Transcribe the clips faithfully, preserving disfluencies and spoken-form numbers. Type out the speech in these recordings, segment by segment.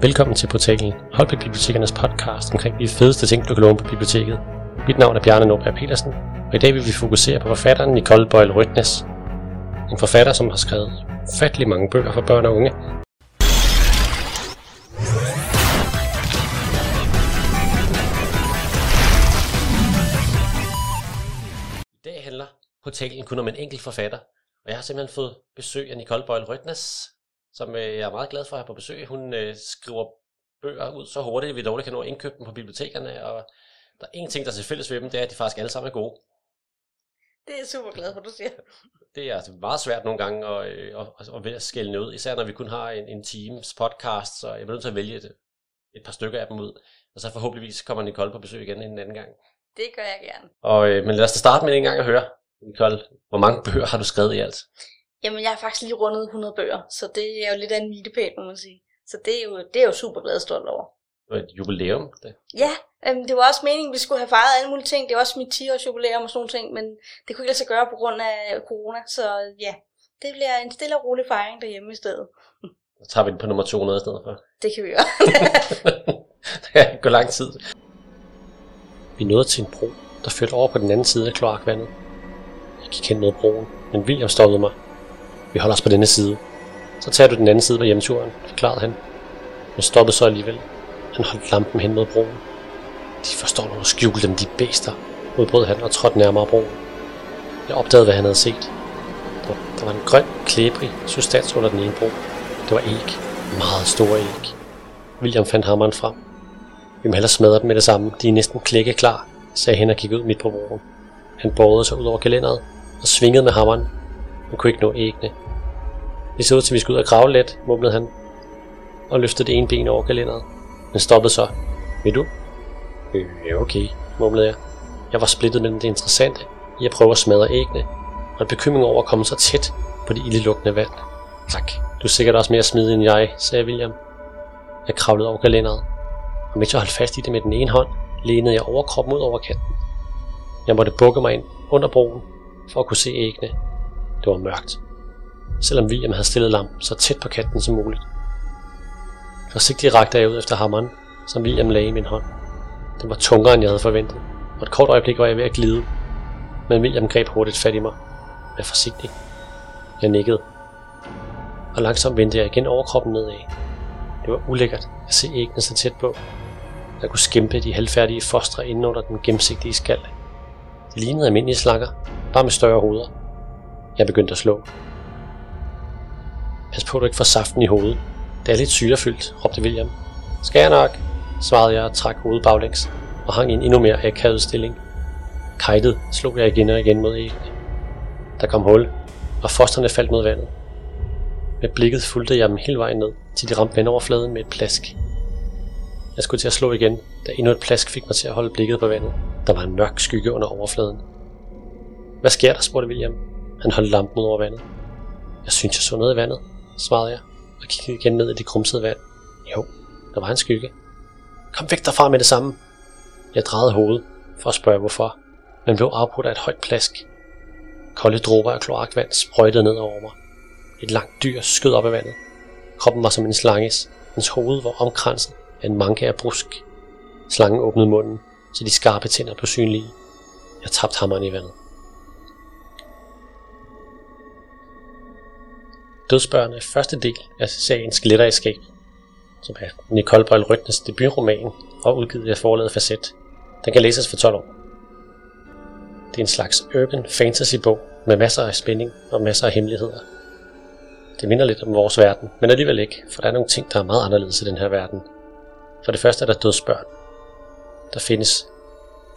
Velkommen til portalen Holbæk Bibliotekernes podcast omkring de fedeste ting, du kan låne på biblioteket. Mit navn er Bjarne Nordberg Petersen, og i dag vil vi fokusere på forfatteren Nicole Boyle Rødnes. En forfatter, som har skrevet ufattelig mange bøger for børn og unge. I dag handler portalen kun om en enkelt forfatter, og jeg har simpelthen fået besøg af Nicole Boyle Rødnes, som jeg er meget glad for at have på besøg. Hun øh, skriver bøger ud så hurtigt, at vi dog kan nå at indkøbe dem på bibliotekerne, og der er en ting, der er til fælles ved dem, det er, at de faktisk alle sammen er gode. Det er jeg super glad for, du siger. Det er altså meget svært nogle gange at, øh, at, at, at skælne noget, især når vi kun har en, en times podcast, så jeg bliver nødt til at vælge et, et par stykker af dem ud, og så forhåbentligvis kommer Nicole på besøg igen en anden gang. Det gør jeg gerne. Og, øh, men lad os da starte med en gang at høre, Nicole, hvor mange bøger har du skrevet i alt? Jamen, jeg har faktisk lige rundet hundrede bøger, så det er jo lidt af en milepæl, må man sige. Så det er jo, det er jo super glad stolt over. Og et jubilæum, det? Ja, øhm, det var også meningen, vi skulle have fejret alle mulige ting. Det var også mit ti-års jubilæum og sådan nogle ting, men det kunne ikke lade sig gøre på grund af corona. Så ja, det bliver en stille og rolig fejring derhjemme i stedet. Så tager vi den på nummer to hundrede i stedet for. Det kan vi gøre. Det kan gå lang tid. Vi nåede til en bro, der førte over på den anden side af kloakvandet. Jeg gik hen mod broen, men William stoppede mig. Vi holder os på denne side. Så tager du den anden side på hjemturen, forklarede han. Men stoppede så alligevel. Han holdt lampen hen mod broen. De forstår nu at skjule dem, de bæster, udbrød han og trådte nærmere broen. Jeg opdagede, hvad han havde set. Der, der var en grøn, klæbrig substans under den ene bro. Det var æg. Meget store æg. William fandt hammeren frem. Vi må hellere smadre dem med det samme. De er næsten klække klar, sagde han og gik ud midt på broen. Han borgede sig ud over gelænderet og svingede med hammeren. Han kunne ikke nå æggene. Det så ud til, vi skulle ud og grave let, mumlede han, og løftede det ene ben over gelænderet. Men stoppede så. Vil du? Øh, okay, mumlede jeg. Jeg var splittet mellem det interessante i at prøve at smadre æggene, og en bekymring over at komme så tæt på det ildelugtende vand. Tak, du er sikkert også mere smidig end jeg, sagde William. Jeg kravlede over gelænderet, og mens jeg holdt fast i det med den ene hånd, lænede jeg overkroppen ud over kanten. Jeg måtte bukke mig ind under broen for at kunne se æggene. Det var mørkt, selvom William havde stillet lampen så tæt på kanten som muligt. Forsigtigt rakte jeg ud efter hammeren, som William lagde i min hånd. Den var tungere, end jeg havde forventet, og et kort øjeblik var jeg ved at glide. Men William greb hurtigt fat i mig. Vær forsigtig. Jeg nikkede, og langsomt vendte jeg igen overkroppen nedad. Det var ulækkert at se æggene så tæt på. Jeg kunne skimpe de halvfærdige fostre inde under den gennemsigtige skal. De lignede almindelige slanger, bare med større hoveder. Jeg begyndte at slå. Pas på, du ikke får saften i hovedet. Det er lidt syrefyldt, råbte William. Skal jeg nok, svarede jeg og trak hovedet baglæns, og hang i en endnu mere akavet stilling. Kajtet slog jeg igen og igen mod æggene. Der kom hul, og fosterne faldt mod vandet. Med blikket fulgte jeg dem hele vejen ned, til de ramte vandoverfladen med et plask. Jeg skulle til at slå igen, da endnu et plask fik mig til at holde blikket på vandet. Der var en mørk skygge under overfladen. Hvad sker der, spurgte William. Han holdt lampen ud over vandet. Jeg synes, jeg så noget i vandet, svarede jeg, og kiggede igen ned i det grumsede vand. Jo, der var en skygge. Kom væk derfra med det samme. Jeg drejede hovedet for at spørge hvorfor, men blev afbrudt af et højt plask. Kolde dråber af kloakvand sprøjtede ned over mig. Et langt dyr skød op af vandet. Kroppen var som en slanges. Dens hoved var omkranset af en manke af brusk. Slangen åbnede munden, så de skarpe tænder blev synlige. Jeg tabte hammeren i vandet. Dødsbørn er første del af serien Skeletter i skabet, som er Nicole Boyle Rødnes debutroman og udgivet af forlaget Facet. Den kan læses for tolv år. Det er en slags urban fantasy bog med masser af spænding og masser af hemmeligheder. Det minder lidt om vores verden, men alligevel ikke, for der er nogle ting, der er meget anderledes i den her verden. For det første er der dødsbørn. Der findes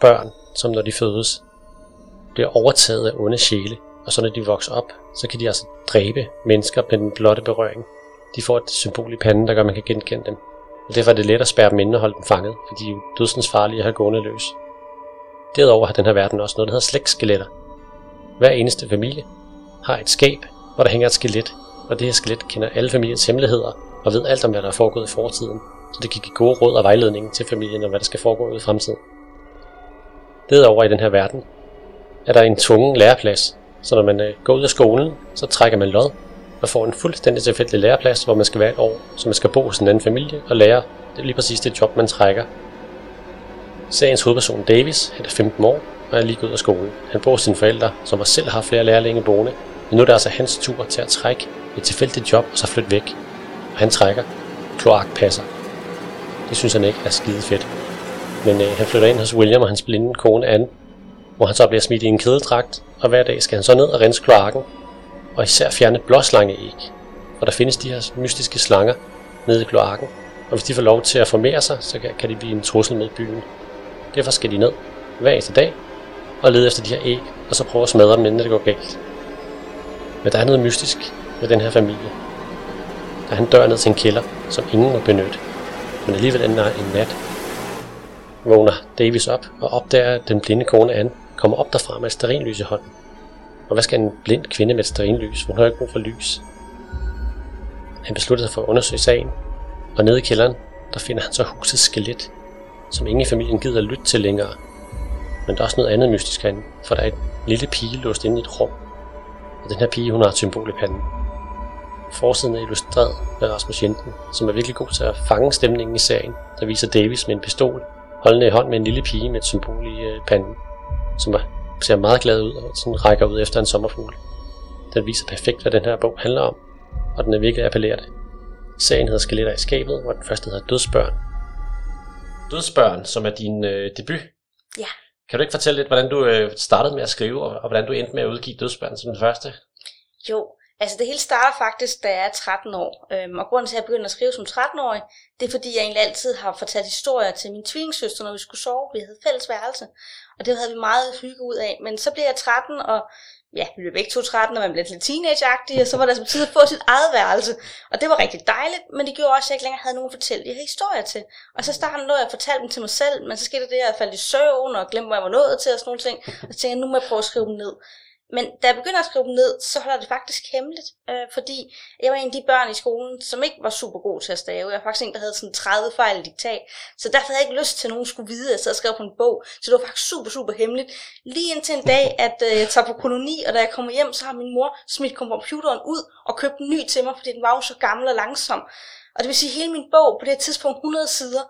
børn, som når de fødes, bliver overtaget af onde sjæle. Og så når de vokser op, så kan de altså dræbe mennesker med den blotte berøring. De får et symbol i panden, der gør, at man kan genkende dem. Og derfor er det let at spærre dem inde og holde dem fanget, for de er jo dødsens farlige at have gående løs. Derudover har den her verden også noget, der hedder slægtskeletter. Hver eneste familie har et skab, hvor der hænger et skelet, og det her skelet kender alle familiens hemmeligheder og ved alt om, hvad der er foregået i fortiden, så det kan give gode råd og vejledning til familien om, hvad der skal foregå i fremtiden. Derudover i den her verden er der en tvungen læreplads. Så når man går ud af skolen, så trækker man lod, og får en fuldstændig tilfældig læreplads, hvor man skal være et år, så man skal bo hos en anden familie og lære det lige præcis det job, man trækker. Seriens hovedperson Davis, han er femten år og er lige gået af skolen. Han bor hos sine forældre, som også selv har flere lærlinge boende, men nu er det altså hans tur til at trække et tilfældigt job og så flytte væk. Og han trækker kloakpasser. Det synes han ikke er skide fedt. Men øh, han flytter ind hos William og hans blinde kone Anne, hvor han så bliver smidt i en kædedragt, og hver dag skal han så ned og rense kloakken, og især fjerne blåslangeæg. Og der findes de her mystiske slanger nede i kloakken, og hvis de får lov til at formere sig, så kan de blive en trussel mod byen. Derfor skal de ned hver eneste dag og lede efter de her æg, og så prøve at smadre dem, inden det går galt. Men der er noget mystisk med den her familie. Der er en dør ned til en kælder, som ingen må benytte, men alligevel ender en nat. Vågner Davis op og opdager, at den blinde kone Anne kommer op derfra med et stearinlys i hånden. Og hvad skal en blind kvinde med et stearinlys, hvor hun har ikke brug for lys? Han beslutter sig for at undersøge sagen, og nede i kælderen, der finder han så husets skelet, som ingen i familien gider at lytte til længere. Men der er også noget andet mystisk herinde, for der er en lille pige låst inde i et rum, og den her pige, hun har et symbol i panden. Forsiden er illustreret af Rasmus Jensen, som er virkelig god til at fange stemningen i serien, der viser Davis med en pistol, holdende i hånd med en lille pige med et symbol i panden, som ser meget glad ud og sådan rækker ud efter en sommerfugl. Den viser perfekt, hvad den her bog handler om, og den er virkelig appellerende. Serien hedder Skeletter i skabet, hvor den første hedder Dødsbørn. Dødsbørn, som er din øh, debut. Ja. Kan du ikke fortælle lidt, hvordan du øh, startede med at skrive, og, og hvordan du endte med at udgive Dødsbørn som den første? Jo, altså det hele starter faktisk, da jeg er tretten år. Øhm, og grunden til, at jeg begyndte at skrive som tretten-årig, det er fordi, jeg egentlig altid har fortalt historier til min tvillingsøster, når vi skulle sove. Vi havde fælles værelse, og det havde vi meget hygge ud af. Men så blev jeg tretten, og ja, vi blev begge to tretten, og man blev lidt teenage-agtig, og så var der som tid at få sit eget værelse. Og det var rigtig dejligt, men det gjorde også, at jeg ikke længere havde nogen fortælle. Jeg havde historier til. Og så startede noget, jeg fortalte dem til mig selv, men så skete det, at jeg faldt i søvn og glemte, hvor jeg var nået til og sådan nogle ting. Og så tænkte jeg, nu må jeg prøve at skrive dem ned. Men da jeg begynder at skrive dem ned, så holder det faktisk hemmeligt, øh, fordi jeg var en af de børn i skolen, som ikke var super god til at stave. Jeg var faktisk en, der havde sådan tredive fejl i diktat, så derfor havde jeg ikke lyst til, at nogen skulle vide, at jeg sad og skrev på en bog. Så det var faktisk super, super hemmeligt. Lige indtil en dag, at øh, jeg tager på koloni, og da jeg kommer hjem, så har min mor smidt computeren ud og købt en ny til mig, fordi den var jo så gammel og langsom. Og det vil sige, at hele min bog på det her tidspunkt, hundrede sider,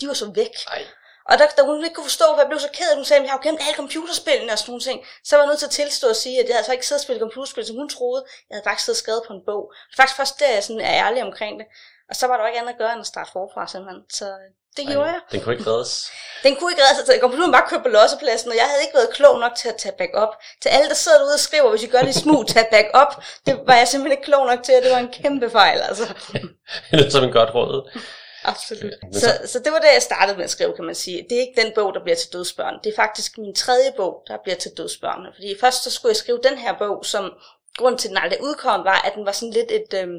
de var så væk. Ej. Og da, da hun ikke kunne forstå, for jeg blev så ked af, at hun sagde, at jeg har jo gemt alle computerspillene og sådan nogle ting, så var jeg nødt til at tilstå og sige, at jeg altså ikke siddet og spillet computerspil, som hun troede. Jeg havde faktisk siddet og skrevet på en bog. Det er faktisk først der, jeg sådan er ærlig omkring det. Og så var der jo ikke andet at gøre, end at starte forfra, simpelthen. Så det Ej, gjorde jeg. Den kunne ikke reddes. Den kunne ikke reddes. Altså, computeren bare købte på lossepladsen, og jeg havde ikke været klog nok til at tage back up. Til alle, der sidder derude og skriver, hvis I gør det i smug, tage back up. Det var jeg simpelthen ikke klog nok til, og det var en kæmpe fejl, altså. Det er som en godt råd. Absolut. Så, så det var det, jeg startede med at skrive, kan man sige. Det er ikke den bog, der bliver til Dødsbørn. Det er faktisk min tredje bog, der bliver til Dødsbørn. Fordi først så skulle jeg skrive den her bog, som grund til, den aldrig udkom, var, at den var sådan lidt et øhm,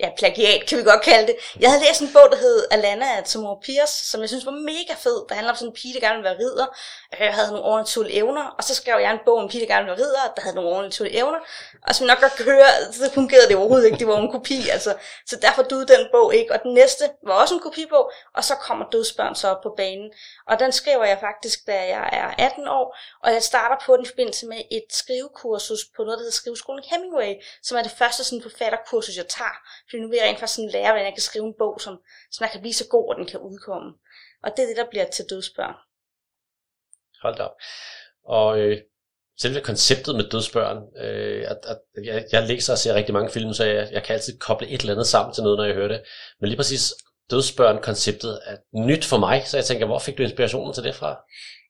ja, plagiat, kan vi godt kalde det. Jeg havde læst en bog, der hed Alanna af Thomas Pirs, som jeg synes var mega fed. Der handler om sådan en pige, der gerne ville være ridder. Jeg havde nogle overnaturlige evner, og så skrev jeg en bog om en pige, der gerne ville være ridder, der havde nogle overnaturlige evner. Og som nok godt kan høre, så fungerede det overhovedet ikke. Det var en kopi, altså. Så derfor døde den bog ikke. Og den næste var også en kopibog, og så kommer Dødsbørn så op på banen. Og den skriver jeg faktisk, da jeg er atten år, og jeg starter på den i forbindelse med et skrivekursus på noget, der hedder Skoleskolen Hemingway, som er det første sådan forfatterkursus, jeg tager. Fordi nu vil jeg rent faktisk sådan lære, hvordan jeg kan skrive en bog, som, som jeg kan blive så god, at den kan udkomme. Og det er det, der bliver til Dødsbørn. Hold da op. Og øh, selve konceptet med Dødsbørn, øh, at, at, jeg, jeg læser og ser rigtig mange film, så jeg, jeg kan altid koble et eller andet sammen til noget, når jeg hører det. Men lige præcis Dødsbørn-konceptet er nyt for mig, så jeg tænker, hvor fik du inspirationen til det fra?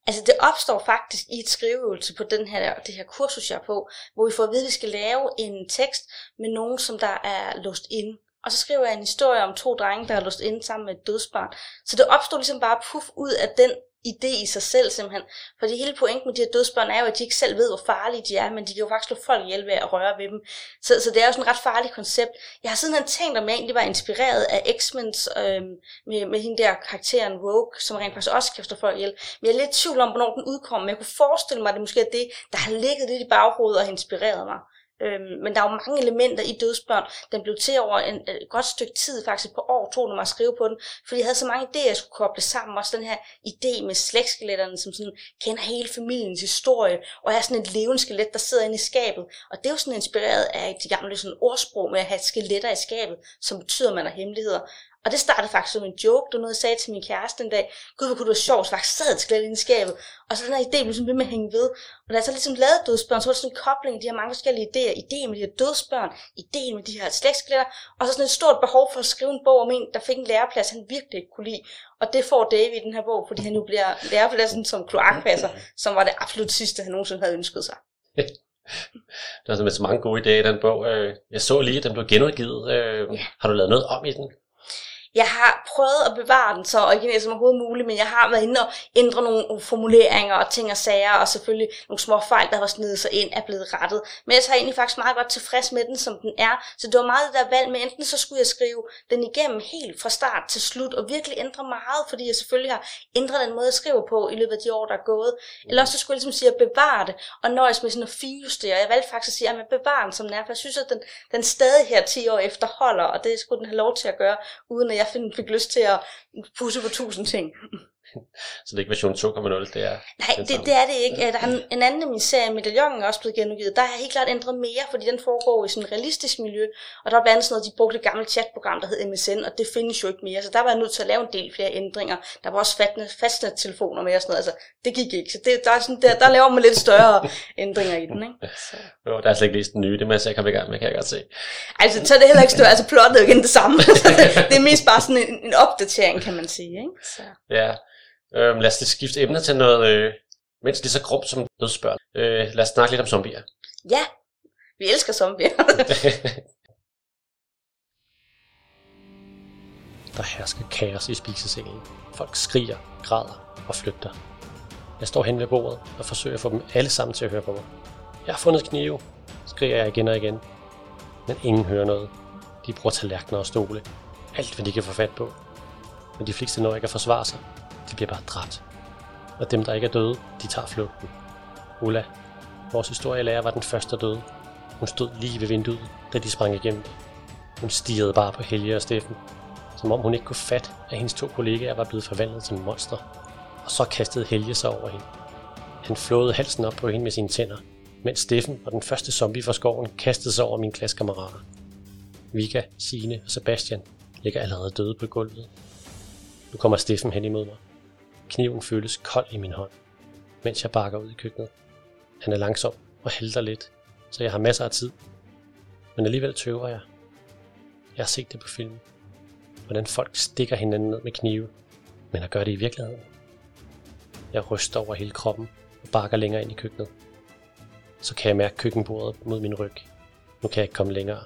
Altså det opstår faktisk i et skriveøvelse på den her, det her kursus, jeg er på, hvor vi får at vide, at vi skal lave en tekst med nogen, som der er låst inde. Og så skriver jeg en historie om to drenge, der er låst inde sammen med et dødsbarn. Så det opstår ligesom bare puff ud af den idé i sig selv simpelthen. Fordi hele pointen med de her dødsbørn er jo, at de ikke selv ved, hvor farlige de er, men de kan jo faktisk slå folk ihjel ved at røre ved dem. Så, så det er jo sådan et ret farligt koncept. Jeg har sidenhen tænkt, om jeg egentlig var inspireret af X-Men øh, med, med hende der karakteren Rogue, som rent faktisk også kan slå folk ihjel. Men jeg er lidt i tvivl om, hvornår den udkom, men jeg kunne forestille mig, at det måske er det, der har ligget lidt i baghovedet og inspireret mig. Øhm, men der er jo mange elementer i Dødsbørn. Den blev til over en, et godt stykke tid, faktisk på år tog det mig at skrive på den, fordi jeg havde så mange idéer, jeg skulle koble sammen. Også den her idé med slægtskeletterne, som sådan kender hele familiens historie, og er sådan et levende skelet, der sidder inde i skabet. Og det er jo sådan inspireret af de gamle sådan ordsprog med at have skeletter i skabet, som betyder, man har hemmeligheder. Og det startede faktisk som en joke. Det var noget, jeg sagde til min kæreste en dag. Gud, hvor kunne du være sjov, slags sad et skelet inde i skabet. Og så den her idé blev sådan ved med at hænge ved. Og da jeg så ligesom lavede Dødsbørn, så var det sådan en kobling af de her mange forskellige idéer. Idéen med de her dødsbørn, idéen med de her slægtskeletter. Og så sådan et stort behov for at skrive en bog om en, der fik en læreplads, han virkelig ikke kunne lide. Og det får David i den her bog, fordi han nu bliver lærepladsen som kloakpasser, som var det absolut sidste, han nogensinde havde ønsket sig. Der er så mange gode idéer i den bog. Jeg så lige, at den blev genudgivet. Har du lavet noget om i den? Jeg har prøvet at bevare den så originalt som overhovedet muligt, men jeg har været inde og ændre nogle formuleringer og ting og sager, og selvfølgelig nogle små fejl, der har snedet sig ind, er blevet rettet. Men jeg er egentlig faktisk meget godt tilfreds med den, som den er. Så det var meget det der valg med, enten så skulle jeg skrive den igennem helt fra start til slut, og virkelig ændre meget, fordi jeg selvfølgelig har ændret den måde, jeg skriver på i løbet af de år, der er gået. Eller også så skulle jeg ligesom sige at bevare det, og nøjes med sådan at finjustere. Jeg valgte faktisk at sige, at jeg bevarer den, som den er, for jeg synes, at den, den stadig her ti år efter holder, og det skulle den have lov til at gøre, uden at jeg Jeg fik lyst til at pusse på tusind ting. Så det er ikke version to komma nul, det er... Nej, det, det er det ikke. Der er en anden af min serie, Medaljongen, også blevet genudgivet. Der har jeg helt klart ændret mere, fordi den foregår i sådan et realistisk miljø. Og der var blandt andet sådan noget, de brugte et gammelt chatprogram, der hed M S N, og det findes jo ikke mere. Så der var jeg nødt til at lave en del flere ændringer. Der var også fastnettelefoner med og sådan noget. Altså, det gik ikke. Så det, der, er sådan, der, der laver man lidt større ændringer i den, ikke? Så. Jo, der er slet ikke lige den nye. Det må jeg sikkert komme i gang med, kan jeg godt se. Altså, så er det heller ikke større. Altså, plottet er jo igen det samme. Det er mest bare sådan en, en opdatering, kan man sige, ikke? Så. Ja. Øhm, lad os lige skifte emner til noget øh, mindst lige så grumt som Dødsbørn. Øh, lad os snakke lidt om zombier. Ja, vi elsker zombier. Der hersker kaos i spisesalen. Folk skriger, græder og flygter. Jeg står hen ved bordet og forsøger at få dem alle sammen til at høre på mig. Jeg har fundet knive, skriger jeg igen og igen. Men ingen hører noget. De bruger tallerkener og stole. Alt hvad de kan få fat på. Men de fleste når ikke at forsvare sig. De bliver bare dræbt. Og dem, der ikke er døde, de tager flugten. Ulla, vores historielærer, var den første, der døde. Hun stod lige ved vinduet, da de sprang igennem. Hun stirrede bare på Helge og Steffen, som om hun ikke kunne fatte, at hendes to kollegaer var blevet forvandlet til monstre. Og så kastede Helge sig over hende. Han flåede halsen op på hende med sine tænder, mens Steffen og den første zombie fra skoven kastede sig over mine klassekammerater. Vika, Signe og Sebastian ligger allerede døde på gulvet. Nu kommer Steffen hen imod mig. Kniven føles kold i min hånd, mens jeg bakker ud i køkkenet. Han er langsom og halter lidt, så jeg har masser af tid. Men alligevel tøver jeg. Jeg har set det på filmen. Hvordan folk stikker hinanden ned med knive, men at gøre det i virkeligheden. Jeg ryster over hele kroppen og bakker længere ind i køkkenet. Så kan jeg mærke køkkenbordet mod min ryg. Nu kan jeg ikke komme længere.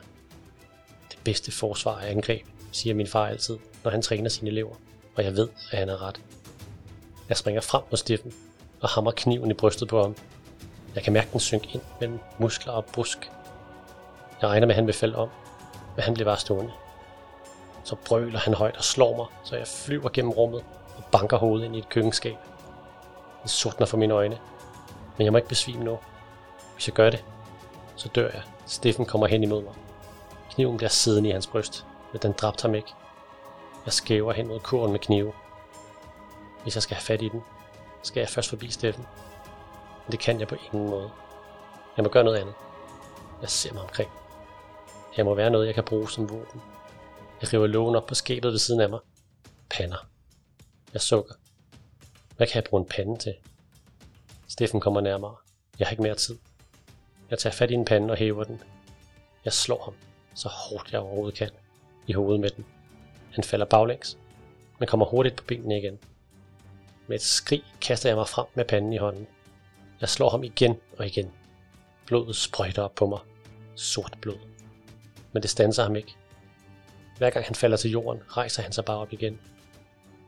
Det bedste forsvar er angreb, siger min far altid, når han træner sine elever. Og jeg ved, at han er ret. Jeg springer frem mod Steffen og hamrer kniven i brystet på ham. Jeg kan mærke den synke ind mellem muskler og brusk. Jeg regner med, at han vil falde om, men han bliver bare stående. Så brøler han højt og slår mig, så jeg flyver gennem rummet og banker hovedet ind i et køkkenskab. Det sortner for mine øjne, men jeg må ikke besvime nu. Hvis jeg gør det, så dør jeg. Steffen kommer hen imod mig. Kniven bliver siddende i hans bryst, men den dræbte ham ikke. Jeg skæver hen mod kurven med knive. Hvis jeg skal have fat i den, skal jeg først forbi Steffen. Men det kan jeg på ingen måde. Jeg må gøre noget andet. Jeg ser mig omkring. Jeg må være noget, jeg kan bruge som våben. Jeg river lågen op på skabet ved siden af mig. Pander. Jeg sukker. Hvad kan jeg bruge en pande til? Steffen kommer nærmere. Jeg har ikke mere tid. Jeg tager fat i en pande og hæver den. Jeg slår ham, så hårdt jeg overhovedet kan, i hovedet med den. Han falder baglæns, men kommer hurtigt på benene igen. Med et skrig kaster jeg mig frem med panden i hånden. Jeg slår ham igen og igen. Blodet sprøjter op på mig. Sort blod. Men det standser ham ikke. Hver gang han falder til jorden, rejser han sig bare op igen.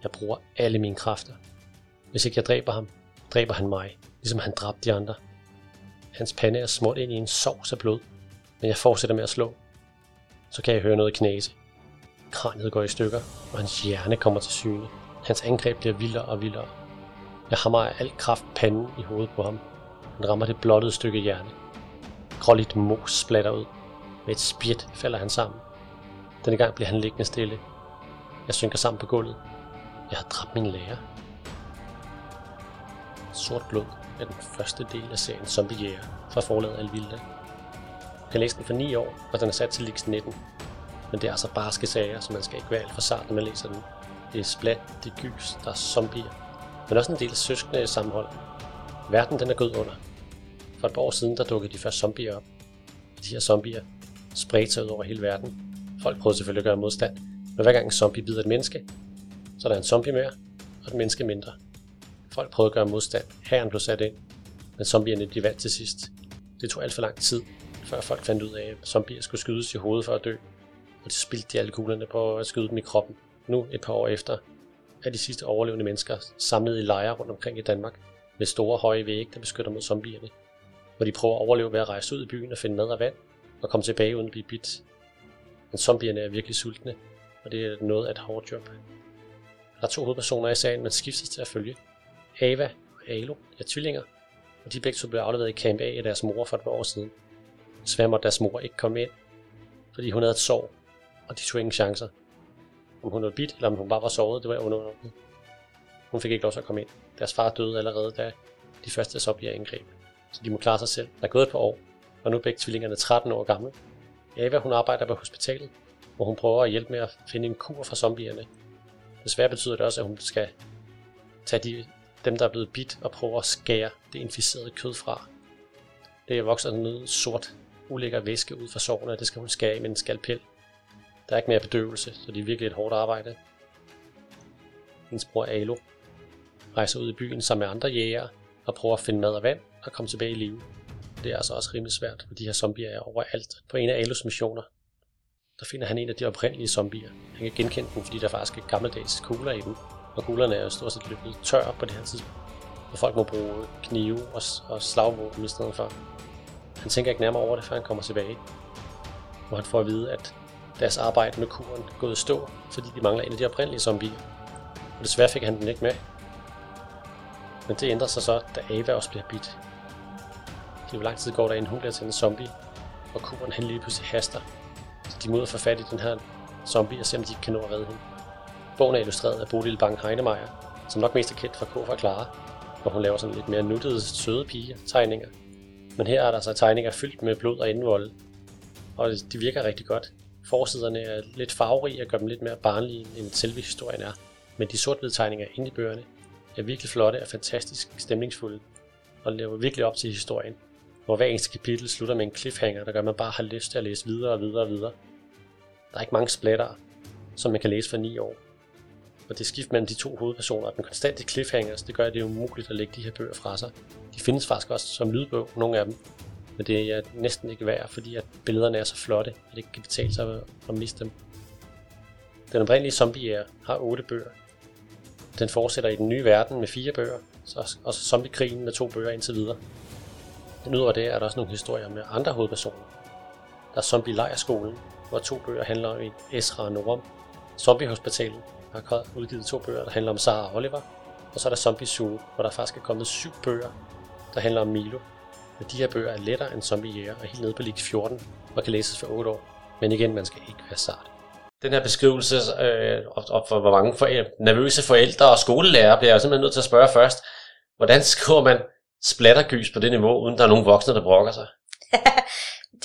Jeg bruger alle mine kræfter. Hvis ikke jeg dræber ham, dræber han mig, ligesom han dræbte de andre. Hans pande er smurt ind i en sovs af blod, men jeg fortsætter med at slå. Så kan jeg høre noget knæse. Kraniet går i stykker, og hans hjerne kommer til syne. Hans angreb bliver vildere og vildere. Jeg hamrer af al kraft panden i hovedet på ham. Han rammer det blottede stykke hjerne. gråligt mos splatter ud. Med et spjæt falder han sammen. Denne gang bliver han liggende stille. Jeg synker sammen på gulvet. Jeg har dræbt min lærer. Sort blod er den første del af serien Zombie Jæger fra forlaget Alvilda. Jeg læste den for ni år, og den er sat til Liks nitten. Men det er altså barske sager, så man skal ikke være alt for sart, når man læser den. Det er splat, det er gys, der er zombier, men også en del af søskende sammenhold. Verden den er gået under. For et par år siden der dukkede de første zombier op. De her zombier spredte sig ud over hele verden. Folk prøvede selvfølgelig at gøre modstand, men hver gang en zombie bider et menneske, så er der en zombie mere, og et menneske mindre. Folk prøvede at gøre modstand, hæren blev sat ind, men zombierne blev valgt til sidst. Det tog alt for lang tid, før folk fandt ud af, at zombier skulle skydes i hovedet for at dø, og de spildte de alle kuglerne på at skyde dem i kroppen. Nu, et par år efter, er de sidste overlevende mennesker samlet i lejre rundt omkring i Danmark, med store høje vægge, der beskytter mod zombierne, hvor de prøver at overleve ved at rejse ud i byen og finde mad og vand, og komme tilbage uden at blive bidt. Men zombierne er virkelig sultne, og det er noget af et hårdt job. Der er to hovedpersoner i sagen, man skiftes til at følge. Ava og Alo er tvillinger, og de begge to blev afleveret i Camp A af deres mor for et par år siden. Desværre måtte deres mor ikke komme ind, fordi hun havde et sår, og de tog ingen chancer. Om hun var bidt, eller om hun bare var såret, det var underordnet. Hun fik ikke lov til at komme ind. Deres far døde allerede, da de første zombier angreb, så de må klare sig selv. Der er gået et par år, og nu er begge tvillingerne tretten år gamle. Ava hun arbejder på hospitalet, hvor hun prøver at hjælpe med at finde en kur for zombierne. Desværre betyder det også, at hun skal tage de, dem, der er blevet bidt, og prøve at skære det inficerede kød fra. Det vokser noget sort, ulækker væske ud fra sårene, og det skal hun skære med en skalpel. Der er ikke mere bedøvelse, så det er virkelig et hårdt arbejde. Hendes bror Alo rejser ud i byen sammen med andre jægere og prøver at finde mad og vand og komme tilbage i live. Det er altså også rimelig svært, for de her zombier er overalt. På en af Alos missioner, der finder han en af de oprindelige zombier. Han kan genkende dem, fordi der faktisk er gammeldags kugler i dem, og kuglerne er jo stort set løbet tør på det her tidspunkt, og folk må bruge knive og, og slagvåben i stedet for. Han tænker ikke nærmere over det, før han kommer tilbage, hvor han får at vide, at deres arbejde med kuren er gået i stå, fordi de mangler en af de oprindelige zombier, og desværre fik han den ikke med. Men det ændrer sig så, da Ava også bliver bidt. I hvor lang tid går der en hun bliver til en zombie, og kuren han lige pludselig haster, så de må ud og få fat i den her zombie og se om de kan nå at redde hende. Bogen er illustreret af Bodil Bang Heinemeier, som nok mest er kendt fra K for Clara, hvor hun laver sådan lidt mere nuttede, søde pige-tegninger. Men her er der så tegninger fyldt med blod og indvolde, og de virker rigtig godt. Forsiderne er lidt farverige og gør dem lidt mere barnlige end selve historien er, men de sort-hvide tegninger inde i bøgerne er virkelig flotte og fantastisk stemningsfulde, og lever virkelig op til historien, hvor hver eneste kapitel slutter med en cliffhanger, der gør, at man bare har lyst til at læse videre og videre og videre. Der er ikke mange splattere, som man kan læse for ni år. Og det skift mellem de to hovedpersoner og den konstante cliffhangers, det gør, at det er umuligt at lægge de her bøger fra sig. De findes faktisk også som lydbog, nogle af dem, men det er næsten ikke værd, fordi at billederne er så flotte, at det ikke kan betale sig at miste dem. Den oprindelige zombie har otte bøger. Den fortsætter i den nye verden med fire bøger, og så zombiekrigen med to bøger indtil videre. Men udover det er der også nogle historier med andre hovedpersoner. Der er Zombie-lejerskolen, hvor to bøger handler om en Ezra og Norum. Zombie-hospitalet har udgivet to bøger, der handler om Sarah og Oliver. Og så er der Zombie Zoo, hvor der faktisk er kommet syv bøger, der handler om Milo. Men de her bøger er lettere end Zombie-jæger og helt nede på Liks fjorten og kan læses for otte år. Men igen, man skal ikke være sart. Den her beskrivelse øh, og for hvor mange forældre, nervøse forældre og skolelærer bliver jeg simpelthen nødt til at spørge først. Hvordan skriver man splattergys på det niveau, uden der er nogen voksne, der brokker sig?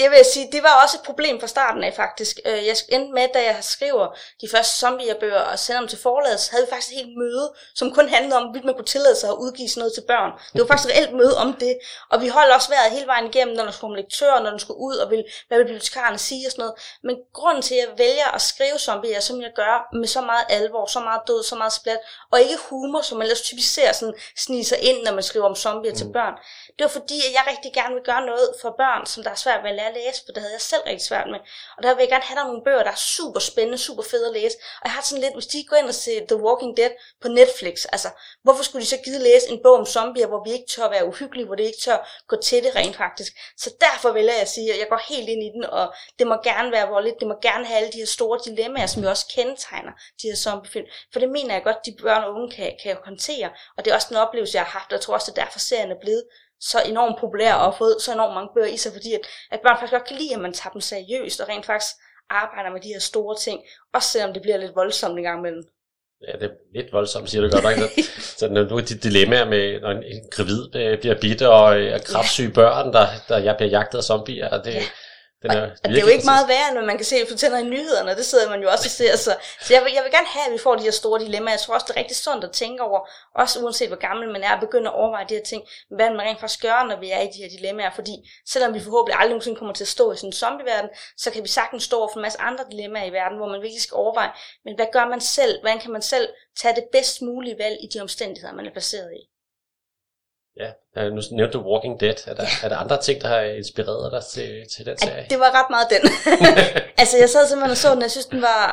Det vil jeg sige, det var også et problem fra starten af faktisk. Jeg endte med, da jeg skriver de første zombiebøger og sender dem til forlaget, så havde vi faktisk et helt møde, som kun handlede om, at man kunne tillade sig at udgive sådan noget til børn. Det var faktisk et reelt møde om det. Og vi holdt også vejret hele vejen igennem, når der skulle komme lektører, når den skulle ud, og ville, hvad ville bibliotekarerne sige og sådan noget. Men grunden til, at jeg vælger at skrive zombier, som jeg gør, med så meget alvor, så meget død, så meget splat, og ikke humor, som man ellers typisk ser sådan snige sig ind, når man skriver om zombier mm. til børn. Det var fordi, at jeg rigtig gerne vil gøre noget for børn, som der er svært ved at lære at læse, for det havde jeg selv rigtig svært med. Og der vil jeg gerne have der nogle bøger, der er super spændende, super fede at læse. Og jeg har sådan lidt, hvis de går ind og ser The Walking Dead på Netflix, altså hvorfor skulle de så gide læse en bog om zombier, hvor vi ikke tør være uhyggelige, hvor det ikke tør gå til det rent faktisk. Så derfor vælger jeg at sige, at jeg går helt ind i den, og det må gerne være voldeligt, det må gerne have alle de her store dilemmaer, som jeg også kendetegner de her zombiefilm. For det mener jeg godt, de børn og unge kan, kan håndtere, og det er også en oplevelse, jeg har haft, og jeg tror også, det er derfor serien er blevet så enormt populære og har fået så enormt mange bøger i sig, fordi at, at børn faktisk godt kan lide, at man tager dem seriøst og rent faktisk arbejder med de her store ting, også selvom det bliver lidt voldsomt en gang imellem. Ja, det er lidt voldsomt, siger du godt nok. Så nu er de dilemmaer med, når en gravid bliver bidt, og kræftsyge børn, der, der jeg bliver jagtet af zombier, og det... Ja. Den er, og, og det er jo ikke meget værre, når man kan se fortæller i nyhederne, det sidder man jo også og ser. Så, så jeg, vil, jeg vil gerne have, at vi får de her store dilemmaer. Jeg tror også, det er rigtig sundt at tænke over, også uanset hvor gammel man er, at begynde at overveje de her ting, hvad man rent faktisk gør, når vi er i de her dilemmaer. Fordi selvom vi forhåbentlig aldrig nogensinde kommer til at stå i sådan en zombieverden, så kan vi sagtens stå over for en masse andre dilemmaer i verden, hvor man virkelig skal overveje, men hvad gør man selv? Hvordan kan man selv tage det bedst mulige valg i de omstændigheder, man er placeret i? Ja, nu nævnte du Walking Dead. Er der, ja. er der andre ting, der har inspireret dig til, til den serie? Ja, det var ret meget den. Altså, jeg sad simpelthen og så den, og jeg synes, den var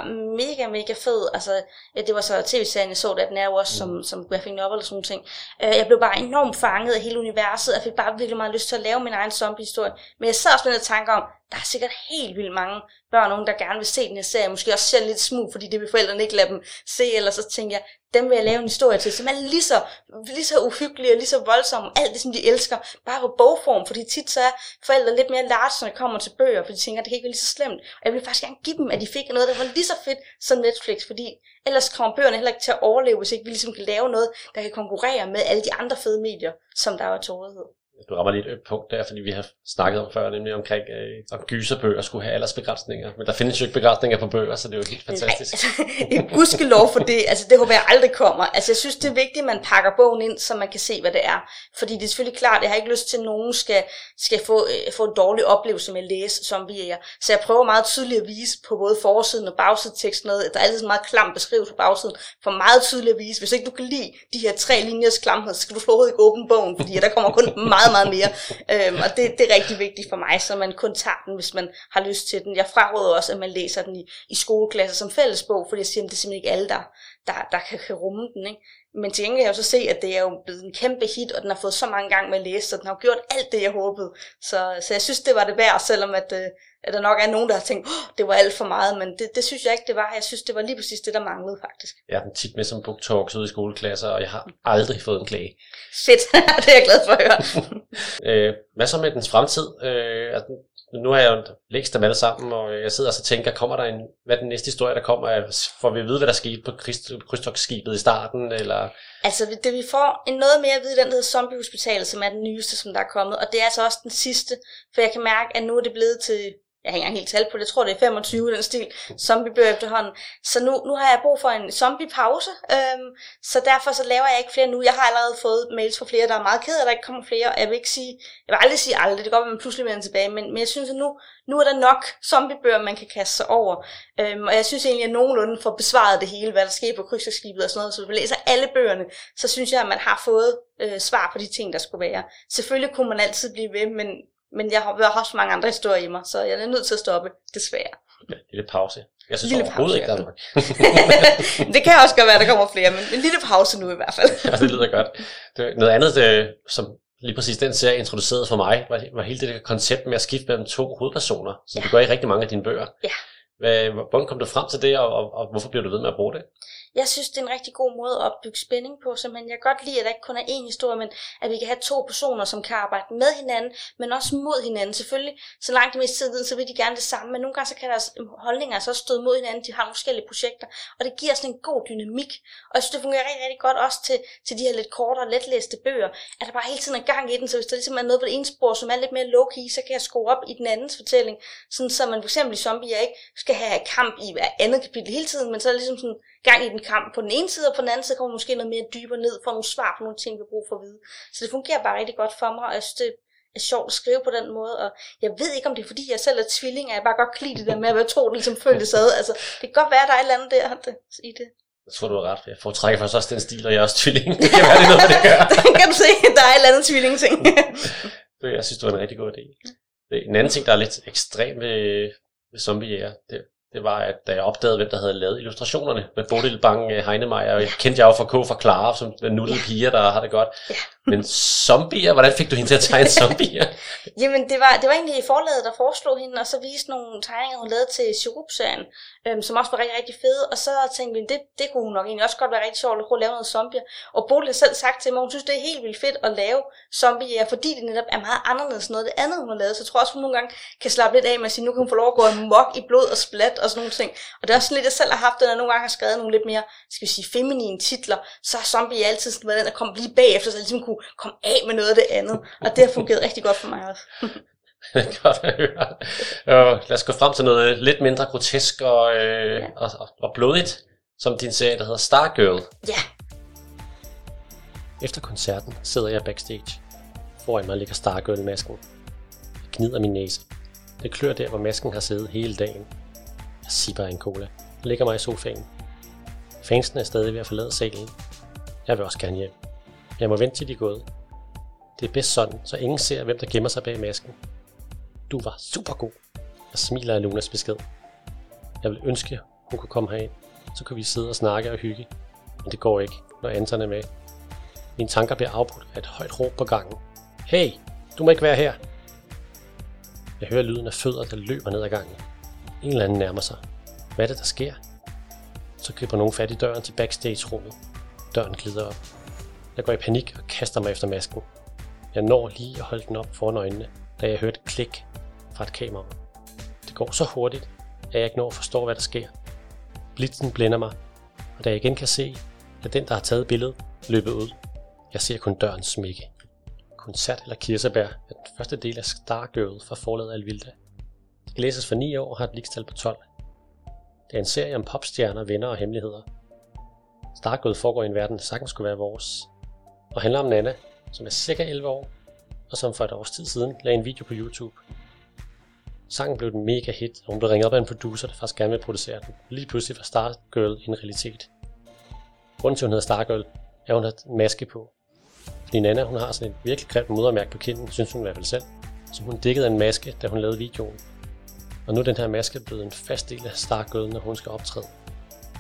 mega, mega fed. Altså, ja, det var så tv-serien, jeg så det, den er jo også mm. som, som graphic novel og sådan noget ting. Jeg blev bare enormt fanget af hele universet, og fik bare virkelig meget lyst til at lave min egen zombie-historie. Men jeg sad også med en tanke om, der er sikkert helt vildt mange børn og unge, der gerne vil se den her serie. Måske også selv lidt smug, fordi det vil forældrene ikke lade dem se. Eller så tænker jeg, dem vil jeg lave en historie til, som er lige så, lige så uhyggelig og lige så voldsom. Alt det, som de elsker, bare på bogform. Fordi tit så er forældre lidt mere large, når de kommer til bøger. Fordi de tænker, det kan ikke være lige så slemt. Og jeg ville faktisk gerne give dem, at de fik noget, der var lige så fedt som Netflix. Fordi ellers kommer bøgerne heller ikke til at overleve, hvis ikke vi ligesom kan lave noget, der kan konkurrere med alle de andre fede medier, som der var til rådighed. Du rammer lige et punkt der, fordi vi har snakket om før, nemlig omkring, øh, om gyserbøger skulle have aldersbegrænsninger. Men der findes jo ikke begrænsninger på bøger, så det er jo helt fantastisk. Nej, altså, en gudskelov for det, altså det håber jeg aldrig kommer. Altså jeg synes, det er vigtigt, at man pakker bogen ind, så man kan se, hvad det er. Fordi det er selvfølgelig klart, jeg har ikke lyst til, at nogen skal, skal få, øh, få en dårlig oplevelse med at læse zombier. Så jeg prøver meget tydeligt at vise på både forsiden og bagsideteksten noget. Der er altid meget klam beskrivet på bagsiden, for meget tydeligt at vise. Hvis ikke du kan lide de her tre linjers klamhed, så skal du overhovedet ikke åbne bogen, fordi der kommer kun meget meget mere, øhm, og det, det er rigtig vigtigt for mig, så man kun tager den, hvis man har lyst til den. Jeg fraråder også, at man læser den i, i skoleklasser som fællesbog, fordi jeg siger, at det er simpelthen ikke alle, der, der, der kan, kan rumme den, ikke? Men til gengæld kan jeg jo så se, at det er jo blevet en kæmpe hit, og den har fået så mange gange med at læse, så den har gjort alt det, jeg håbede. Så, så jeg synes, det var det værd, selvom at, at der nok er nogen, der har tænkt, oh, det var alt for meget, men det, det synes jeg ikke, det var. Jeg synes, det var lige præcis det, der manglede faktisk. Jeg har den tit med som book talks ude i skoleklasser, og jeg har aldrig fået en klage. Fedt, det er jeg glad for at høre. øh, hvad så med dens fremtid? Øh, altså, nu har jeg jo læst dem alle sammen, og jeg sidder og så tænker, kommer der en, hvad er den næste historie, der kommer? Får vi at vide, hvad der skete på krydstogtskibet i starten, eller... Altså, det, vi får en noget mere at vide, den hedder Zombie Hospitalet, som er den nyeste, som der er kommet, og det er altså også den sidste, for jeg kan mærke, at nu er det blevet til... Jeg har ikke engang helt talt på det. Jeg tror, det er femogtyve den stil. Zombiebøger efterhånden. Så nu, nu har jeg brug for en zombiepause. Øhm, så derfor så laver jeg ikke flere nu. Jeg har allerede fået mails fra flere, der er meget ked af, at der ikke kommer flere. Jeg vil ikke sige, jeg vil aldrig sige aldrig. Det går godt, at man pludselig vender tilbage. Men, men jeg synes, at nu, nu er der nok zombiebøger, man kan kaste sig over. Øhm, og jeg synes egentlig, at nogenlunde får besvaret det hele, hvad der sker på krydstogtskibet og sådan noget. Så hvis man læser alle bøgerne, så synes jeg, at man har fået øh, svar på de ting, der skulle være. Selvfølgelig kunne man altid blive ved, men... Men jeg har haft så mange andre historier i mig, så jeg er nødt til at stoppe, desværre. Ja, lille pause. Jeg synes lille overhovedet pause, ikke, der er nok. Det kan også godt være, der kommer flere, men en lille pause nu i hvert fald. Ja, det lyder godt. Det, noget andet, det, som lige præcis den serie introducerede for mig, var, var hele det der koncept med at skifte mellem to hovedpersoner, som ja. Du gør i rigtig mange af dine bøger. Ja. Hvordan kom du frem til det, og, og, og hvorfor bliver du ved med at bruge det? Jeg synes, det er en rigtig god måde at opbygge spænding på, så man jeg kan godt lide, at der ikke kun er én historie, men at vi kan have to personer, som kan arbejde med hinanden, men også mod hinanden. Selvfølgelig, så langt det meste tiden, så vil de gerne det samme, men nogle gange så kan deres holdninger så støde mod hinanden, de har nogle forskellige projekter, og det giver sådan en god dynamik. Og jeg synes, det fungerer rigtig, rigtig godt også til, til de her lidt kortere, letlæste bøger, at der bare hele tiden er gang i den, så hvis der ligesom er noget på det ene spor, som er lidt mere low-key, så kan jeg skrue op i den andens fortælling, sådan så man fx i zombier ikke skal have kamp i hver andet kapitel hele tiden, men så er det ligesom sådan gang i den kamp på den ene side, og på den anden side kommer måske noget mere dybere ned, for nogle svar på nogle ting, vi bruger for at vide. Så det fungerer bare rigtig godt for mig, og jeg synes, det er sjovt at skrive på den måde, og jeg ved ikke, om det er, fordi jeg selv er tvilling, og jeg bare godt kan lide det der med, at jeg tror, det ligesom føltes ad. Altså, det kan godt være, at der er et eller andet der det, i det. Jeg tror, du har ret. Jeg foretrækker faktisk også den stil, og jeg er også tvilling. Det kan være, det noget, det gør. Den kan du se, der er et eller andet tvilling-ting. Jeg synes, det var en rigtig god idé. En anden ting, der er lidt ekstrem ved, ved zombiejæger, det Det var, at da jeg opdagede, hvem der havde lavet illustrationerne med Bodil Bang Heinemeier, og jeg kendte jeg jo fra K for Clara, som nuttede piger, der har det godt. Men zombier? Hvordan fik du hende til at tegne zombier? Jamen, det var, det var egentlig i forlaget, der foreslog hende, og så viste nogle tegninger, hun lavede til Sirup-serien, øhm, som også var rigtig, rigtig fede. Og så tænkte vi, det, det kunne hun nok egentlig også godt være rigtig sjovt, at kunne lave noget zombier. Og Bodil har selv sagt til mig, hun synes, det er helt vildt fedt at lave zombier, fordi det netop er meget anderledes noget det andet, hun har lavet. Så jeg tror også, hun nogle gange kan slappe lidt af med at sige, nu kan hun få lov at gå amok i blod og splat og sådan nogle ting. Og det er også lidt, jeg selv har haft, når jeg nogle gange har skrevet nogle lidt mere, skal vi sige, feminine titler, så har zombier altid været den, der kom lige bagefter, så ligesom kunne komme af med noget af det andet. Og det har fungeret rigtig godt for mig også. Det er godt at høre. Og lad os gå frem til noget lidt mindre grotesk og, øh, ja. og, og, og blodigt, som din serie, der hedder Stargirl. Ja. Efter koncerten sidder jeg backstage. Foran mig ligger Stargirl-masken. Jeg gnider min næse. Det klør der, hvor masken har siddet hele dagen. Jeg sipper en cola og lægger mig i sofaen. Fansene er stadig ved at forlade salen. Jeg vil også gerne hjem. Jeg må vente til de er gået. Det er bedst sådan, så ingen ser, hvem der gemmer sig bag masken. Du var super god. Jeg smiler af Lunas besked. Jeg ville ønske, hun kunne komme herind. Så kunne vi sidde og snakke og hygge. Men det går ikke, når Anton er med. Mine tanker bliver afbrudt af et højt råb på gangen. Hey, du må ikke være her. Jeg hører lyden af fødder, der løber ned ad gangen. En eller anden nærmer sig. Hvad er det, der sker? Så griber nogen fat i døren til backstage-rummet. Døren glider op. Jeg går i panik og kaster mig efter masken. Jeg når lige at holde den op foran øjnene, da jeg hørte et klik fra et kamera. Det går så hurtigt, at jeg ikke når at forstå, hvad der sker. Blitzen blænder mig, og da jeg igen kan se, at den, der har taget billedet, løber ud. Jeg ser kun døren smække. Koncert eller kirsebær er den første del af Stargirl fra forlaget Alvilda. Det læses for ni år og har et likstal på tolv. Det er en serie om popstjerner, venner og hemmeligheder. Stargirl foregår i en verden, der sagtens skulle være vores, og handler om Nana, som er cirka elleve år, og som for et års tid siden lagde en video på YouTube. Sangen blev den mega hit, og hun blev ringet op af en producer, der faktisk gerne ville producere den. Lige pludselig var Stargirl en realitet. Grunden til, hun hedder Stargirl, er, at hun har en maske på. Fordi Nana, hun har sådan et virkelig grimt modermærke på kinden, synes hun i hvert fald selv, som hun dækkede af en maske, da hun lavede videoen. Og nu er den her maske blevet en fast del af Stargirl, når hun skal optræde.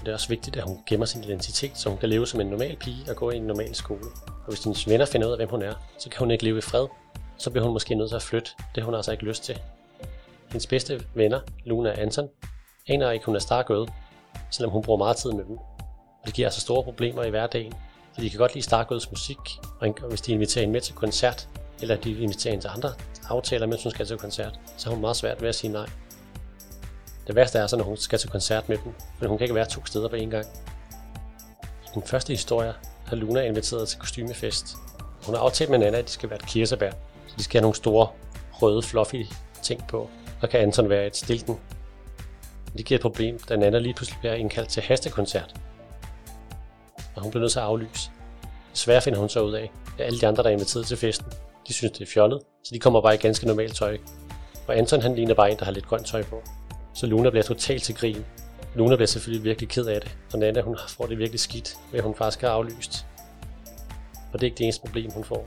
Det er også vigtigt, at hun gemmer sin identitet, så hun kan leve som en normal pige og gå i en normal skole. Og hvis hendes venner finder ud af, hvem hun er, så kan hun ikke leve i fred. Så bliver hun måske nødt til at flytte, det hun altså ikke lyst til. Hendes bedste venner, Luna og Anton, aner ikke, hun er Stargirl, selvom hun bruger meget tid med dem. Og det giver altså store problemer i hverdagen, for de kan godt lide Stargirls musik, og hvis de inviterer hende med til koncert, eller de inviterer hende til andre aftaler, mens hun skal til koncert, så har hun meget svært ved at sige nej. Det værste er så, når hun skal til koncert med dem, men hun kan ikke være to steder på en gang. I den første historie har Luna inviteret til kostymefest. Hun har aftalt med Nana, at de skal være et kirsebær, så de skal have nogle store, røde, fluffy ting på, og kan Anton være et stilken. Men det giver et problem, da Nana lige pludselig bliver indkaldt til hastekoncert, og hun bliver nødt til at aflyse. Desværre finder hun så ud af, at alle de andre, der er inviteret til festen, de synes, det er fjollet, så de kommer bare i ganske normalt tøj. Og Anton, han ligner bare en, der har lidt grønt tøj på. Så Luna bliver totalt til grin. Luna bliver selvfølgelig virkelig ked af det, og Nana, hun får det virkelig skidt, ved at hun faktisk har aflyst. Og det er ikke det eneste problem, hun får.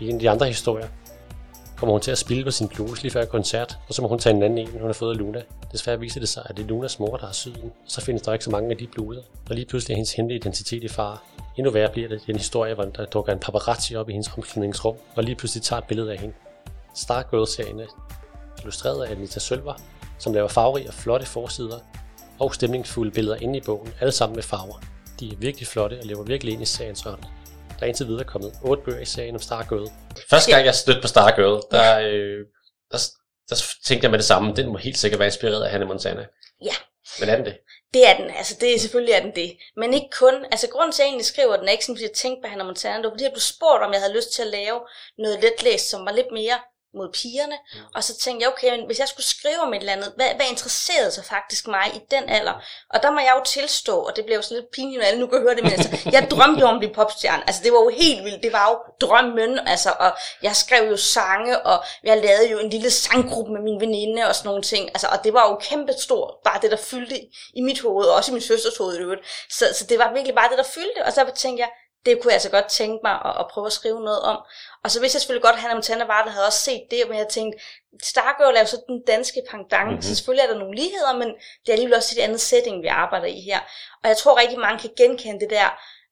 I en af de andre historier kommer hun til at spille på sin bluse lige før koncert, og så må hun tage en anden en, hun har fået af Luna. Desværre viser det sig, at det er Lunas mor, der har syet den, og så findes der ikke så mange af de bluser, og lige pludselig er hendes hemmelige identitet i fare. Endnu værre bliver det i en historie, hvor der dukker en paparazzi op i hendes omklædningsrum, og lige pludselig tager et billede af hende. Stargirl-serien er illustreret af Anita Sølver, som laver farverige og flotte forsider og stemningsfulde billeder inde i bogen, alle sammen med farver. De er virkelig flotte og lever virkelig ind i seriens ånd. Der er indtil videre kommet otte bøger i serien om Stargirl. Første gang jeg stødte på Stargirl, der, øh, der, der tænkte jeg med det samme, den må helt sikkert være inspireret af Hannah Montana. Ja. Men er den det? Det er den, altså det er selvfølgelig er den det. Men ikke kun, altså grunden til at jeg egentlig skriver den er ikke sådan, fordi jeg tænkte på Hannah Montana, det var fordi jeg blev spurgt, om jeg havde lyst til at lave noget letlæst, som var lidt mere mod pigerne, og så tænkte jeg, okay, men hvis jeg skulle skrive om et eller andet, hvad, hvad interesserede så faktisk mig i den alder? Og der må jeg jo tilstå, og det blev jo sådan lidt pinligt, når alle nu kan høre det, men altså, jeg drømte jo om at blive popstjerne, altså det var jo helt vildt, det var jo drømmen, altså, og jeg skrev jo sange, og jeg lavede jo en lille sanggruppe med min veninde og sådan nogle ting, altså, og det var jo kæmpestort, bare det der fyldte i mit hoved, og også i min søsters hoved, det så, så det var virkelig bare det der fyldte, og så tænkte jeg, det kunne jeg altså godt tænke mig at, at prøve at skrive noget om. Og så vidste jeg selvfølgelig godt, at Hannah Montana var, der havde også set det, men jeg tænkte, Stargirl er jo så den danske pendant, mm-hmm. så selvfølgelig er der nogle ligheder, men det er alligevel også et andet setting, vi arbejder i her. Og jeg tror rigtig mange kan genkende det der,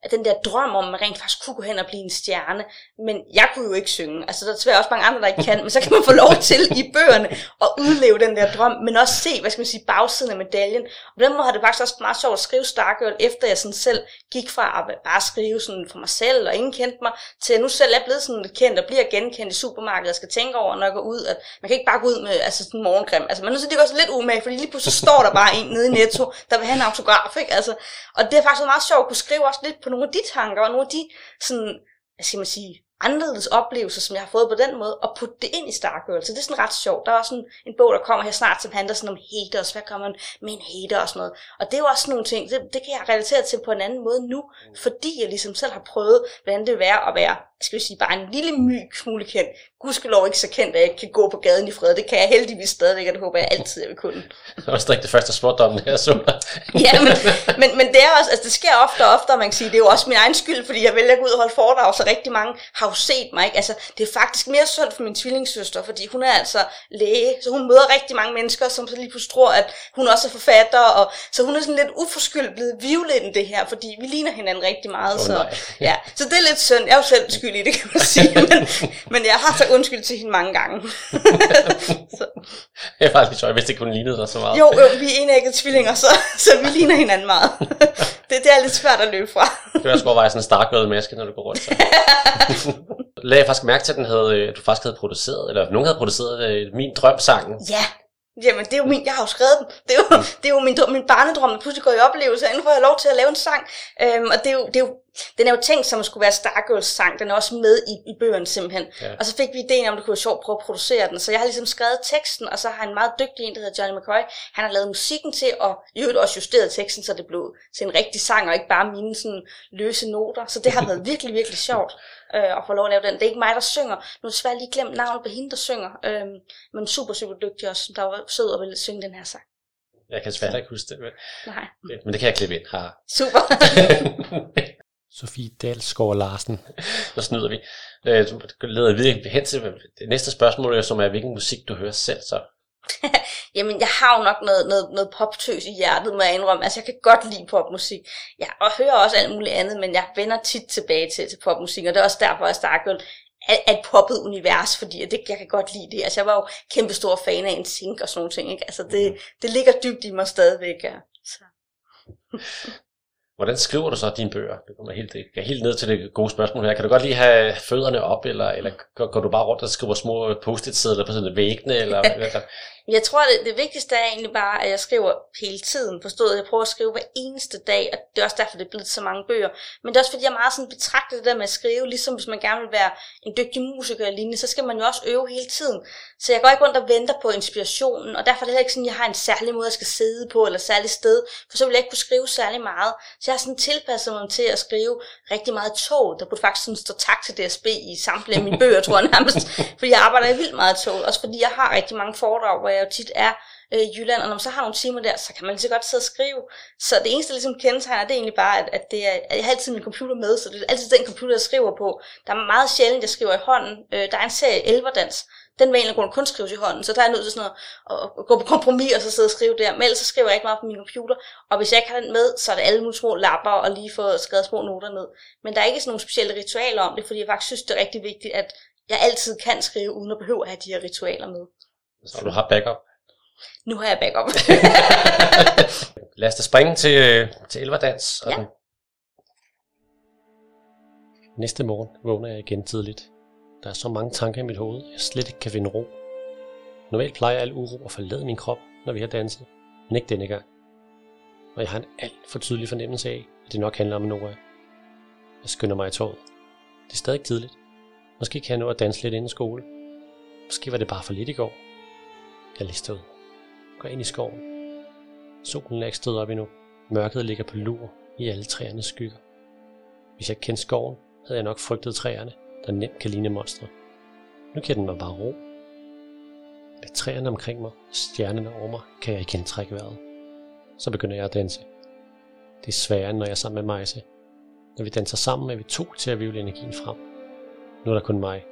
at den der drøm om, at man rent faktisk kunne gå hen og blive en stjerne, men jeg kunne jo ikke synge, altså der er desværre også mange andre, der ikke kan, men så kan man få lov til i bøgerne at udleve den der drøm, men også se, hvad skal man sige, bagsiden af medaljen. Og på den måde har det faktisk også meget sjovt at skrive Stargirl, efter jeg sådan selv gik fra at bare skrive sådan for mig selv, og ingen kendte mig, til nu selv er blevet sådan lidt kendt, og bliver genkendt i supermarkedet, og skal tænke over, når jeg går ud, at man kan ikke bare gå ud med altså sådan en morgencreme, altså man er så det går så lidt umage, fordi lige pludselig står der bare en nede i Netto, der vil have en autograf, ikke? Altså, og det er faktisk meget sjovt at kunne skrive også lidt på nogle af de tanker, og nogle af de sådan, hvad skal man sige, anderledes oplevelser, som jeg har fået på den måde, og putte det ind i Stargirl. Så det er sådan ret sjovt. Der er også sådan en bog, der kommer her snart, som handler sådan om haters. Hvad kommer man med en hater og sådan noget? Og det er jo også nogle ting, det, det kan jeg relatere til på en anden måde nu, fordi jeg ligesom selv har prøvet, hvordan det er at være, skal vi sige, bare en lille my smule kendt. Gudskelov ikke så kendt, at jeg ikke kan gå på gaden i fred. Det kan jeg heldigvis stadigvæk, og det håber jeg altid, jeg vil kunne. Det var også ikke det første spådommen, jeg så. Ja, men, men, men det er også, altså det sker ofte og ofte, og man kan sige, det er jo også min egen skyld, fordi jeg vælger at gå ud og holde foredrag, så rigtig mange har jo set mig, ikke? Altså det er faktisk mere synd for min tvillingssøster, fordi hun er altså læge, så hun møder rigtig mange mennesker, som så lige pludselig tror, at hun også er forfatter, og så hun er sådan lidt uforskyldt blevet vivlet i det her, fordi vi ligner hinanden rigtig meget. Så, så, ja. Så det er lidt synd, jeg er jo selv skyldig, det kan man sige, men, men jeg har så undskyld til hende mange gange. Så. Jeg er faktisk sjov, hvis det kunne lignede dig så meget. Jo, jo, vi er enægget tvillinger, så, så vi ligner hinanden meget. Det, det er lidt svært at løbe fra. Du kan også godt være sådan en Stargirl maske, når du går rundt. Så. Lad jeg faktisk mærke til, at den havde, du faktisk havde produceret, eller nogen havde produceret øh, min drømsangen. Ja. Jamen, det er jo min, jeg har jo skrevet dem. Det er jo, det er jo min, min barnedrøm, der pludselig går i oplevelse, og nu får jeg lov til at lave en sang. Øhm, og det er, jo, det er jo, den er jo tænkt som at skulle være Stargirls sang, den er også med i, i bøgerne simpelthen. Ja. Og så fik vi ideen om, at det kunne være sjovt at prøve at producere den. Så jeg har ligesom skrevet teksten, og så har en meget dygtig en, der hedder Johnny McCoy, han har lavet musikken til, og i øvrigt også justeret teksten, så det blev til en rigtig sang, og ikke bare mine sådan løse noter. Så det har været virkelig, virkelig sjovt. Og få lov at lave den. Det er ikke mig, der synger. Nu er jeg svært lige glemt navnet på hende, der synger. Øhm, men super, super dygtig også, der var sød og ville synge den her sang. Jeg kan svært ikke huske det. Men, nej. Men det kan jeg klippe ind. Ha. Super. Sofie Dahlsgaard Larsen. Så snyder vi. Så leder jeg videre hen til det næste spørgsmål, som er, hvilken musik du hører selv så? Jamen, jeg har jo nok noget, noget, noget poptøs i hjertet, må jeg indrømme. Altså, jeg kan godt lide popmusik. Jeg og hører også alt muligt andet, men jeg vender tit tilbage til, til popmusik, og det er også derfor, at Stargirl er et poppet univers, fordi det, jeg kan godt lide det. Altså, jeg var jo kæmpe stor fan af N Sync og sådan nogle ting, ikke? Altså, det, det ligger dybt i mig stadigvæk. Ja. Så. Hvordan skriver du så dine bøger? Det kommer helt, det helt ned til det gode spørgsmål her. Kan du godt lige have fødderne op, eller, eller går du bare rundt og skriver små post-it-sedler på sådan væggene? Eller, eller? Jeg tror, det, det vigtigste er egentlig bare, at jeg skriver hele tiden, forstået. Jeg prøver at skrive hver eneste dag, og det er også derfor, det er blevet så mange bøger. Men det er også fordi, jeg meget sådan betragter det der med at skrive, ligesom hvis man gerne vil være en dygtig musiker eller lignende, så skal man jo også øve hele tiden. Så jeg går ikke rundt og venter på inspirationen, og derfor er det heller ikke sådan, at jeg har en særlig måde, jeg skal sidde på, eller særlig sted, for så vil jeg ikke kunne skrive særlig meget. Så jeg har sådan tilpasset mig til at skrive rigtig meget tog. Der burde faktisk sådan stå tak til D S B i samtlige af mine bøger, tror jeg nærmest. Fordi jeg arbejder vildt meget tog. Også fordi jeg har rigtig mange foredrag, hvor jeg jo tit er øh, i Jylland. Og når man så har nogle timer der, så kan man lige så godt sidde og skrive. Så det eneste, der ligesom kendetegner, det er egentlig bare, at, at, det er, at jeg har altid min computer med. Så det er altid den computer, jeg skriver på. Der er meget sjældent, jeg skriver i hånden. Øh, der er en serie, Elverdans. Den vil egentlig kun skrives i hånden, så der er jeg nødt til sådan noget, at gå på kompromis og så sidde og skrive der. Men ellers så skriver jeg ikke meget på min computer, og hvis jeg ikke har den med, så er det alle mulige små lapper og lige få skrevet små noter ned. Men der er ikke sådan nogle specielle ritualer om det, fordi jeg faktisk synes, det er rigtig vigtigt, at jeg altid kan skrive, uden at behøve at have de her ritualer med. Så du har backup? Nu har jeg backup. Lad os da springe til, til Elverdans. Ja. Den... Næste morgen vågner jeg igen tidligt. Der er så mange tanker i mit hoved, jeg slet ikke kan finde ro. Normalt plejer al uro at forlade min krop, når vi har danset, men ikke denne gang. Og jeg har en alt for tydelig fornemmelse af, at det nok handler om Nora. Jeg skynder mig i toget. Det er stadig tidligt. Måske kan jeg nå at danse lidt inden skole. Måske var det bare for lidt i går. Jeg lister ud. Går ind i skoven. Solen er ikke stået op endnu. Mørket ligger på lur i alle træernes skygger. Hvis jeg kendte skoven, havde jeg nok frygtet træerne, der nemt kan ligne monstre. Nu giver den mig bare ro. Med træerne omkring mig og stjernerne over mig, kan jeg igen trække vejret. Så begynder jeg at danse. Det er sværere, når jeg er sammen med Majse. Når vi danser sammen, er vi to til at vivle energien frem. Nu er der kun mig.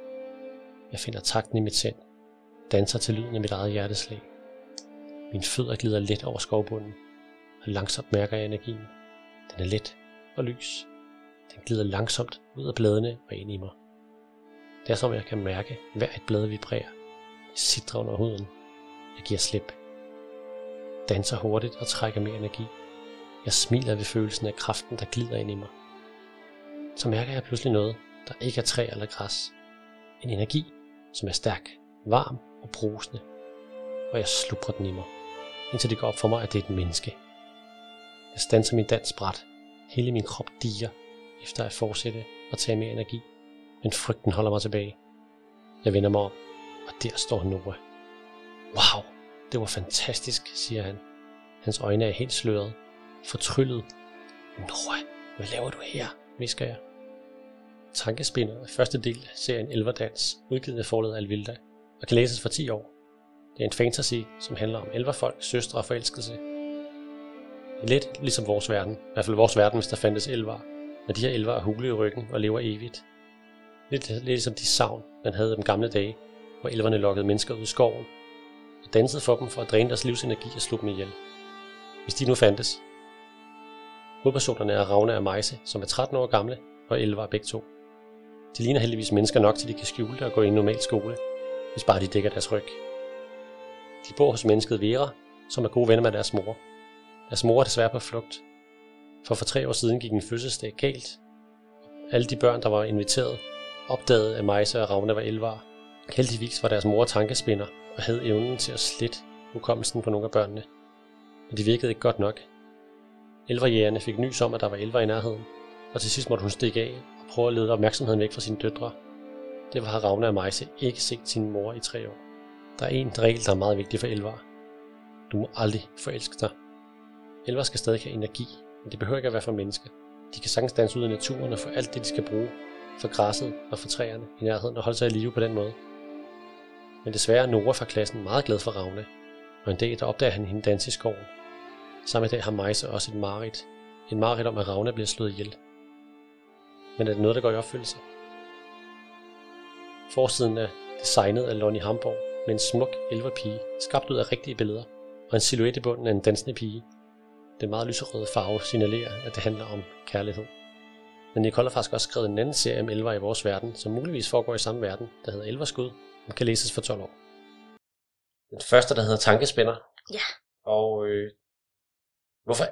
Jeg finder takten i mit sind. Danser til lyden af mit eget hjerteslag. Mine fødder glider let over skovbunden, og langsomt mærker jeg energien. Den er let og lys. Den glider langsomt ud af bladene og ind i mig. Det er som jeg kan mærke, hver et blad vibrerer. Jeg sidder under huden. Jeg giver slip. Danser hurtigt og trækker mere energi. Jeg smiler ved følelsen af kraften, der glider ind i mig. Så mærker jeg pludselig noget, der ikke er træ eller græs. En energi, som er stærk, varm og brusende. Og jeg slubrer den i mig, indtil det går op for mig, at det er et menneske. Jeg standser min dans brat. Hele min krop dirrer, efter at fortsætte og tage mere energi. Men frygten holder mig tilbage. Jeg vender mig om, og der står Nora. Wow, det var fantastisk, siger han. Hans øjne er helt sløret, fortryllet. Nora, hvad laver du her, hvisker jeg. Tankespinder er første del af serien Elverdans, udgivet af forlaget Alvilda, og kan læses for ti år. Det er en fantasy, som handler om elverfolk, søstre og forelskelse. Det er lidt ligesom vores verden, i hvert fald vores verden, hvis der fandtes elver, men de her elver er hule i ryggen og lever evigt. Lidt, lidt ligesom de savn, man havde i de gamle dage, hvor elverne lokkede mennesker ud i skoven og dansede for dem for at dræne deres livsenergi og slå dem ihjel. Hvis de nu fandtes. Hovedpersonerne er Ravne og Majse, som er tretten år gamle, og elver er begge to. De ligner heldigvis mennesker nok, til de kan skjule det og gå i en normal skole, hvis bare de dækker deres ryg. De bor hos mennesket Vera, som er gode venner med deres mor. Deres mor er desværre på flugt, for for tre år siden gik en fødselsdag galt. Alle de børn, der var inviteret, opdagede, at Majse og Ravne var elvere. Heldigvis var deres mor tankespinder og havde evnen til at slette hukommelsen på nogle af børnene. Men det virkede ikke godt nok. Elverjægerne fik nys om, at der var elver i nærheden, og til sidst måtte hun stikke af og prøve at lede opmærksomheden væk fra sine døtre. Det var Ravne og Majse ikke set sin mor i tre år. Der er en regel, der er meget vigtig for elvere. Du må aldrig forelske dig. Elver skal stadig have energi, men det behøver ikke at være for mennesker. De kan sagtens danse ud af naturen og få alt det, de skal bruge, for græsset og for træerne i nærheden og holde sig i live på den måde. Men desværre er Nora fra klassen meget glad for Ravne, og en dag der opdager han hende danse i skoven. Samme dag har Majse også et mareridt. En mareridt om, at Ravne bliver slået ihjel. Men er det noget, der går i opfyldelse? Forsiden er designet af Lonnie Hamburg med en smuk elverpige, skabt ud af rigtige billeder, og en silhuet i bunden af en dansende pige. Den meget lyserøde farve signalerer, at det handler om kærlighed. Men Nicole har faktisk også skrevet en anden serie om elver i vores verden, som muligvis foregår i samme verden, der hedder Elverskud, og kan læses for tolv år. Den første, der hedder Tankespænder. Ja. Og øh, hvorfor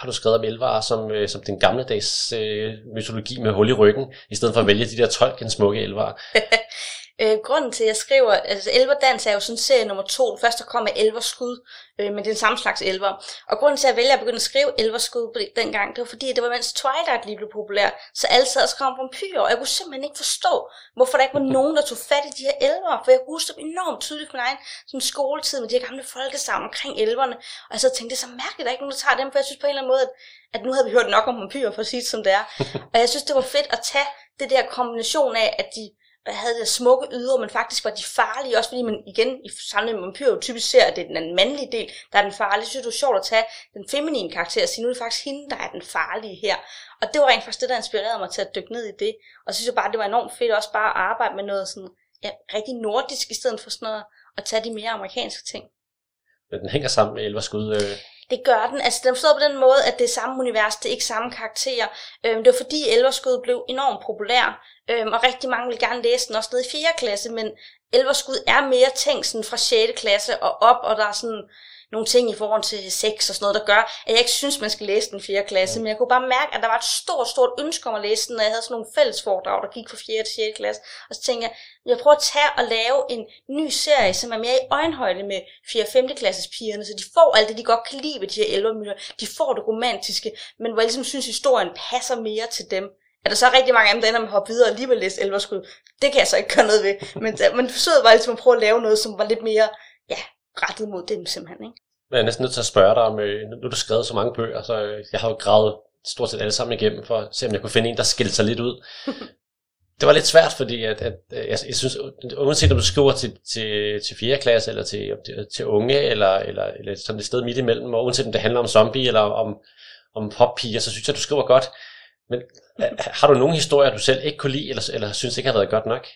har du skrevet om elver som, øh, som den gamledags øh, mytologi med hul i ryggen, i stedet for at vælge de der Tolkien smukke elver? Øh, grunden til, at jeg skriver, altså Elverdans er jo sådan serie nummer to, den første kom af Elverskud, øh, men det er den samme slags elver. Og grunden til, at jeg vælger at begynde at skrive Elverskud dengang, det var fordi, det var mens Twilight lige blev populær, så alle sad og skrev om vampyrer, og jeg kunne simpelthen ikke forstå, hvorfor der ikke var nogen, der tog fat i de her elver, for jeg kunne huske dem enormt tydeligt på min egen sådan skoletid med de her gamle folkesagn omkring elverne, og jeg så tænkte, det er så mærkeligt, at der er ikke nogen, der tager dem, for jeg synes på en eller anden måde, at, at nu havde vi hørt nok om vampyrer, for at sige det som det er. Og jeg synes, det var fedt at tage det der kombination af, at de havde det smukke ydre, men faktisk var de farlige, også fordi man igen i sammenhæng med vampyrer jo typisk ser, at det er den mandlige del, der er den farlige. Så det er sjovt at tage den feminine karakter og sige, nu er det faktisk hende, der er den farlige her. Og det var rent faktisk det, der inspirerede mig til at dykke ned i det. Og så synes jeg bare, det var enormt fedt også bare at arbejde med noget sådan, ja, rigtig nordisk, i stedet for sådan noget, at tage de mere amerikanske ting. Men den hænger sammen med Elverskud. Øh... Det gør den. Altså, den forstår på den måde, at det er samme univers, det er ikke samme karakterer. Øhm, det var fordi Elverskud blev enormt populær, øhm, og rigtig mange ville gerne læse den også nede i fjerde klasse, men Elverskud er mere tænkt sådan fra sjette klasse og op, og der er sådan nogle ting i forhold til sex og sådan noget, der gør, at jeg ikke synes, man skal læse den fjerde klasse, men jeg kunne bare mærke, at der var et stort, stort ønske om at læse den, og jeg havde sådan nogle fælles foredrag, der gik fra fjerde til sjette klasse, og så tænkte jeg, jeg prøver at tage og lave en ny serie, som er mere i øjenhøjde med fjerde og femte klasses pigerne, så de får alt det, de godt kan lide ved de her elvermyter, de får det romantiske, men hvor jeg ligesom synes, historien passer mere til dem. Er der så rigtig mange af dem, der ender med at hoppe videre og alligevel læse Elverskud? Det kan jeg så ikke gøre noget ved, men, men forsøget var ligesom at prøve at lave noget, som var lidt mere, ja, rettet mod dem simpelthen, ikke? Jeg er næsten nødt til at spørge dig om, nu har du skrevet så mange bøger, så jeg har jo gravet stort set alle sammen igennem, for at se, om jeg kunne finde en, der skilte sig lidt ud. Det var lidt svært, fordi at, at, at jeg, jeg synes, uanset om du skriver til, til, til fjerde klasse, eller til, til, til unge, eller, eller, eller sådan et sted midt imellem, og uanset om det handler om zombie, eller om, om poppiger, så synes jeg, du skriver godt. Men har du nogle historier, du selv ikke kunne lide, eller, eller synes ikke har været godt nok?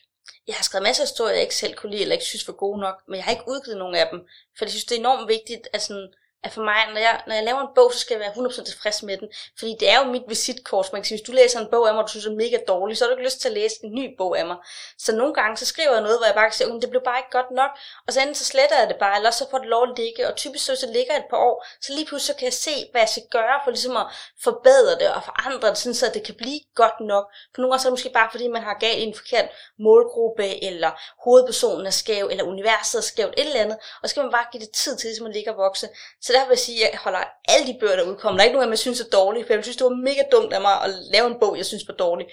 Jeg har skrevet masser af historier, jeg ikke selv kunne lide, eller ikke synes var gode nok, men jeg har ikke udgivet nogen af dem, for jeg synes, det er enormt vigtigt, at sådan, at for mig, når jeg, når jeg laver en bog, så skal jeg være hundrede procent tilfreds med den. Fordi det er jo mit visitkort, så man kan sige, hvis du læser en bog af mig, og du synes det er mega dårlig, så har du ikke lyst til at læse en ny bog af mig. Så nogle gange, så skriver jeg noget, hvor jeg bare kan sige, okay, det blev bare ikke godt nok, og så enten så sletter jeg det bare, eller så får det lov at ligge, og typisk så, så ligger et par år, så lige pludselig så kan jeg se, hvad jeg skal gøre for ligesom at forbedre det og forandre det, sådan så det kan blive godt nok. For nogle gange så er det måske bare, fordi man har galt i en forkert målgruppe, eller hovedpersonen er skæv, eller universet er skævt, et eller andet, og så skal man bare give det tid til, så man ligger og vokser. Så derfor vil jeg sige, at jeg holder alle de bøger, der udkommer. Der er ikke nogen, jeg synes er dårlige, for jeg synes, det var mega dumt af mig at lave en bog, jeg synes var dårlig.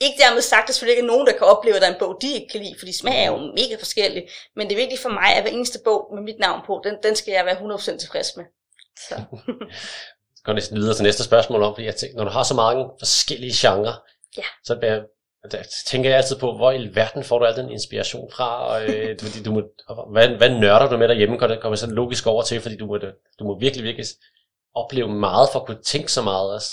Ikke dermed sagt, at der selvfølgelig ikke er nogen, der kan opleve, at der er en bog, de ikke kan lide, for de smager er jo mega forskellige. Men det er vigtigt for mig, at hver eneste bog med mit navn på, den, den skal jeg være hundrede procent tilfreds med. Så går næsten videre til næste spørgsmål om, fordi jeg tænker, når du har så mange forskellige genrer, ja. så jeg, der tænker jeg altid på, hvor i verden får du al den inspiration fra, og, øh, fordi du må, hvad, hvad nørder du med derhjemme, kommer sådan logisk over til, fordi du må, du må virkelig virkelig opleve meget for at kunne tænke så meget også.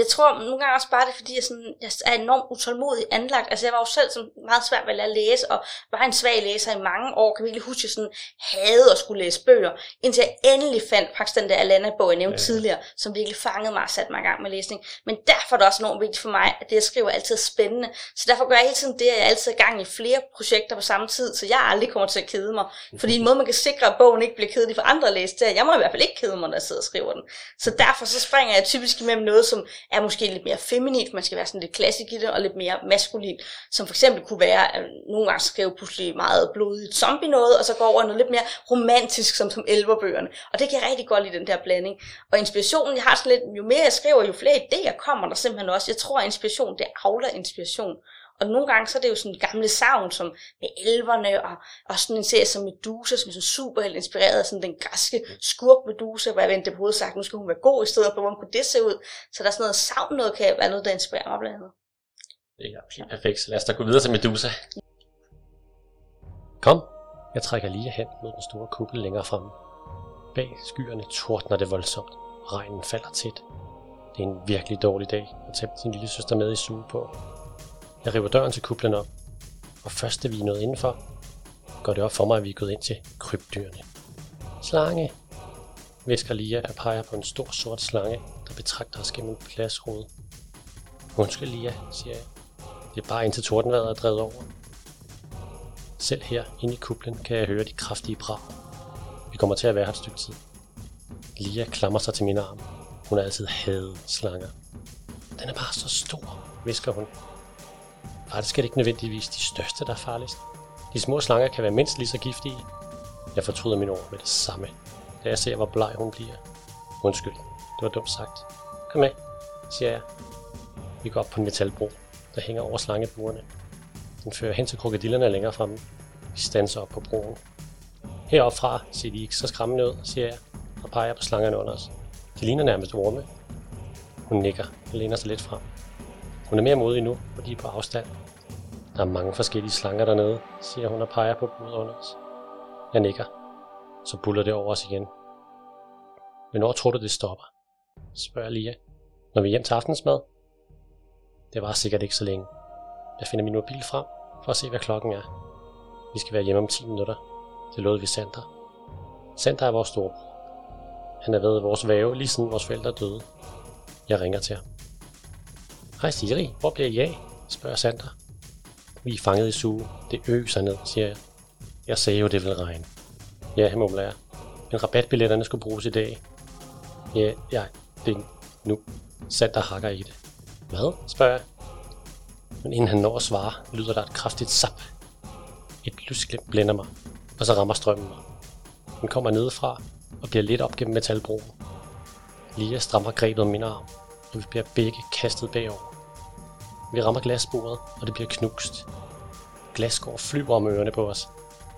Jeg tror nogle gange også bare det, fordi jeg, sådan, jeg er enormt utålmodig anlagt. Altså jeg var jo selv sådan meget svært ved at lære at læse, og var en svag læser i mange år. Kan virkelig huske, at jeg sådan havde at skulle læse bøger, indtil jeg endelig fandt faktisk den der Alanna-bog, jeg nævnte ja. tidligere, som virkelig fangede mig og satte mig i gang med læsning. Men derfor er det også enormt vigtigt for mig, at det jeg skriver altid er spændende. Så derfor gør jeg hele tiden det, at jeg altid er i gang i flere projekter på samme tid, så jeg aldrig kommer til at kede mig. Fordi en måde, man kan sikre, at bogen ikke bliver kedelig for andre at læse, det er, jeg må i hvert fald ikke kede mig, når jeg sidder og skriver den. Så derfor så springer jeg typisk imellem noget, som er måske lidt mere feminin, for man skal være sådan lidt klassisk i det, og lidt mere maskulin, som for eksempel kunne være, at nogle gange skrive pludselig meget blodigt zombie noget, og så gå over noget lidt mere romantisk, som som elverbøgerne. Og det kan jeg rigtig godt lide, den der blanding. Og inspirationen, jeg har sådan lidt, jo mere jeg skriver, jo flere idéer kommer der simpelthen også. Jeg tror, at inspiration, det avler inspiration. Og nogle gange, så er det jo sådan gamle savn, som med elverne, og, og sådan en serie som Medusa, som er sådan superhelt inspireret af sådan den græske skurk Medusa, hvor jeg vendte på hovedet sagt, nu skal hun være god i stedet for, hvordan kunne det se ud? Så der er sådan noget savn, noget kan være noget, der inspirerer mig blandt andet. Det er helt perfekt, så lad os da gå videre til Medusa. Kom, jeg trækker lige hen mod den store kuppel længere fremme. Bag skyerne tordner det voldsomt, regnen falder tæt. Det er en virkelig dårlig dag at tage sin lille søster med i suge på. Jeg river døren til kuplen op, og først da vi er nået indenfor, går det op for mig, at vi er gået ind til krybdyrene. Slange, visker Lia og peger på en stor sort slange, der betragter os gennem en glasrude. Undskyld Lia, siger jeg. Det er bare indtil tordenvejret er drevet over. Selv her inde i kuplen kan jeg høre de kraftige brag. Vi kommer til at være her et stykke tid. Lia klamrer sig til min arm. Hun har altid hadet slanger. Den er bare så stor, visker hun. Faktisk er det ikke nødvendigvis de største, der er farligst. De små slanger kan være mindst lige så giftige. Jeg fortryder mine ord med det samme, da jeg ser, hvor bleg hun bliver. Undskyld, det var dumt sagt. Kom med, siger jeg. Vi går op på en metalbro, der hænger over slangeburene. Den fører hen til krokodillerne længere fremme. Vi standser op på broen. Heropfra ser de ikke så skræmmende ud, siger jeg, og peger på slangerne under os. De ligner nærmest orme. Hun nikker og læner sig lidt frem. Hun er mere modig nu, fordi de er på afstand. Der er mange forskellige slanger dernede, siger hun og peger på bordet under os. Jeg nikker. Så buller det over os igen. Hvornår tror du, det stopper? Spørger Lia. Når vi er hjem til aftensmad? Det var sikkert ikke så længe. Jeg finder min mobil frem for at se, hvad klokken er. Vi skal være hjemme om ti minutter. Det lovede vi Sander. Sander er vores storebror. Han har været i vores væve, lige siden vores forældre døde. Jeg ringer til ham. Hej Siri, hvor bliver I af? Spørger Sander. Vi er fanget i suge. Det øser ned, siger jeg. Jeg sagde jo, det ville regne. Ja, mumler jeg. Men rabatbilletterne skulle bruges i dag. Ja, ja, det er nu. Sander hakker i det. Hvad? Spørger jeg. Men inden han når at svare, lyder der et kraftigt zap. Et lysglimt blænder mig, og så rammer strømmen mig. Den kommer nedefra og bliver lidt op gennem metalbroen. Lia strammer grebet om min arm. Vi bliver begge kastet bagover. Vi rammer glasbordet, og det bliver knust. Glasskår flyver om ørerne på os.